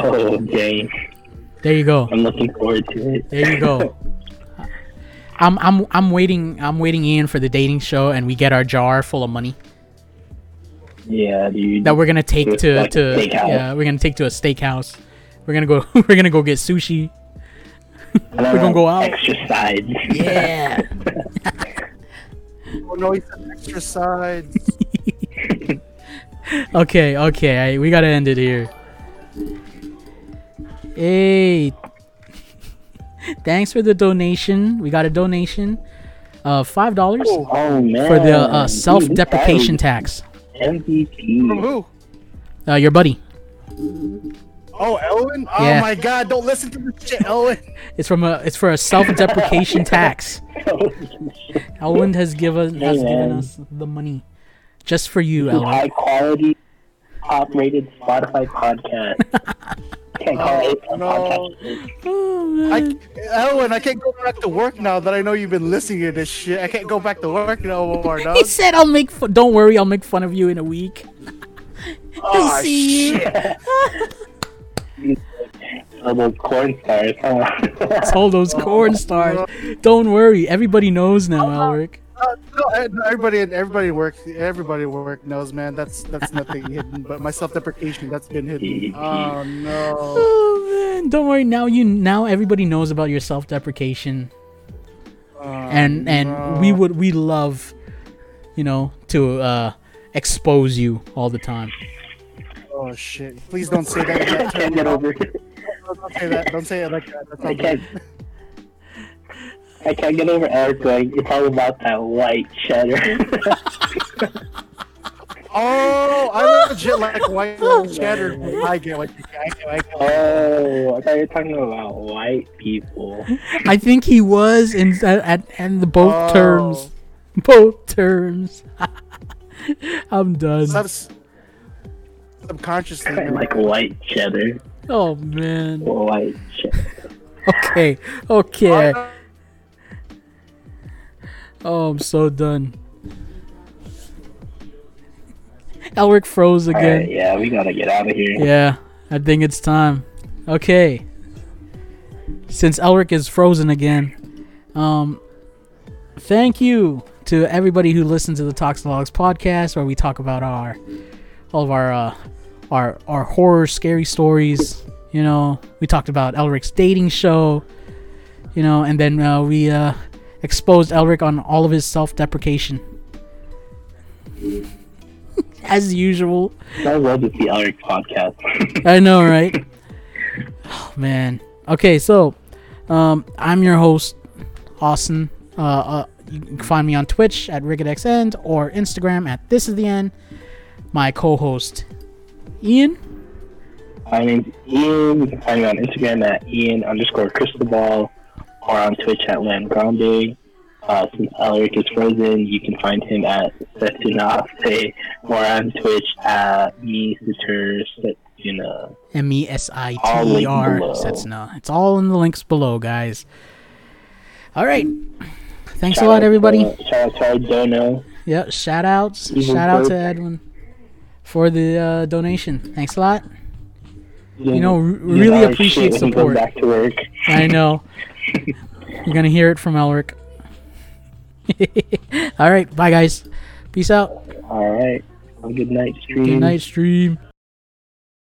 Oh, dang. There you go. I'm looking forward to it. There you go. I'm I'm I'm waiting I'm waiting Ian for the dating show, and we get our jar full of money. Yeah, dude. That we're gonna take it's to, like to yeah we're gonna take to a steakhouse. We're gonna go we're gonna go get sushi. We're gonna go out. Exercise. Yeah. Oh no, he's on extra sides. okay, okay, I, we gotta end it here. Hey, thanks for the donation. We got a donation of five dollars oh, oh, for the uh, self-deprecation Dude, tax. M V P. From who? Uh, your buddy. Oh, Elwin. Oh yeah. My God! Don't listen to this shit, Elwin. It's from a. It's for a self-deprecation tax. Elwin has given hey, has man. given us the money, just for you, Elwin. High quality, top-rated Spotify podcast. Can't call it a podcast. Oh, I, Elwin, I can't go back to work now that I know you've been listening to this shit. I can't go back to work no more. No? He said, "I'll make. Fu- Don't worry, I'll make fun of you in a week." Oh, see you. All those corn stars, huh? All those corn stars. Don't worry, everybody knows now, Elric. Uh, no, everybody and everybody works. Everybody work knows, man. That's that's nothing hidden, but my self-deprecation that's been hidden. Oh no! Oh man, don't worry. Now you now everybody knows about your self-deprecation, uh, and and no. we would we love, you know, to uh, expose you all the time. Oh shit! Please don't say that. I can't get over it. Don't say that. Don't say it like that. That's I can't. Good. I can't get over Eric going, it's all about that white cheddar. Oh, I legit like white cheddar. I get what you guys Oh, I thought you were talking about white people. I think he was in at, at and the both oh. terms. Both terms. I'm done. Subs- subconsciously. I like white cheddar. Oh, man. White cheddar. Okay, okay. Uh, Oh, I'm so done. Elric froze again. Right, yeah, we gotta get out of here. Yeah, I think it's time. Okay. Since Elric is frozen again, um, thank you to everybody who listens to the Toxilogs podcast, where we talk about our all of our uh, our our horror, scary stories. You know, we talked about Elric's dating show. You know, and then uh, we. Uh, exposed Elric on all of his self-deprecation. As usual. I love the Elric podcast. I know, right? Oh, man. Okay, so, um, I'm your host, Austin. Uh, uh, you can find me on Twitch at Rick at X End or Instagram at This Is The End. My co-host, Ian. My name's Ian. You can find me on Instagram at Ian underscore Cristobal. Or on Twitch at LanGrande. Uh, since Elric is frozen, you can find him at Setsuna F S E. Or on Twitch at MesiterSetsuna. M E S I T E R Setsuna. It's all in the links below, guys. All right. Thanks shout a lot, everybody. To, shout out to our dono. Yep, shout outs. Even shout out to Edwin for the uh, donation. Thanks a lot. Yeah, you know, r- really appreciate support. Back to work. I know. You're gonna hear it from Elric. All right, bye guys. Peace out. All right. Have a good night, stream. Good night, stream.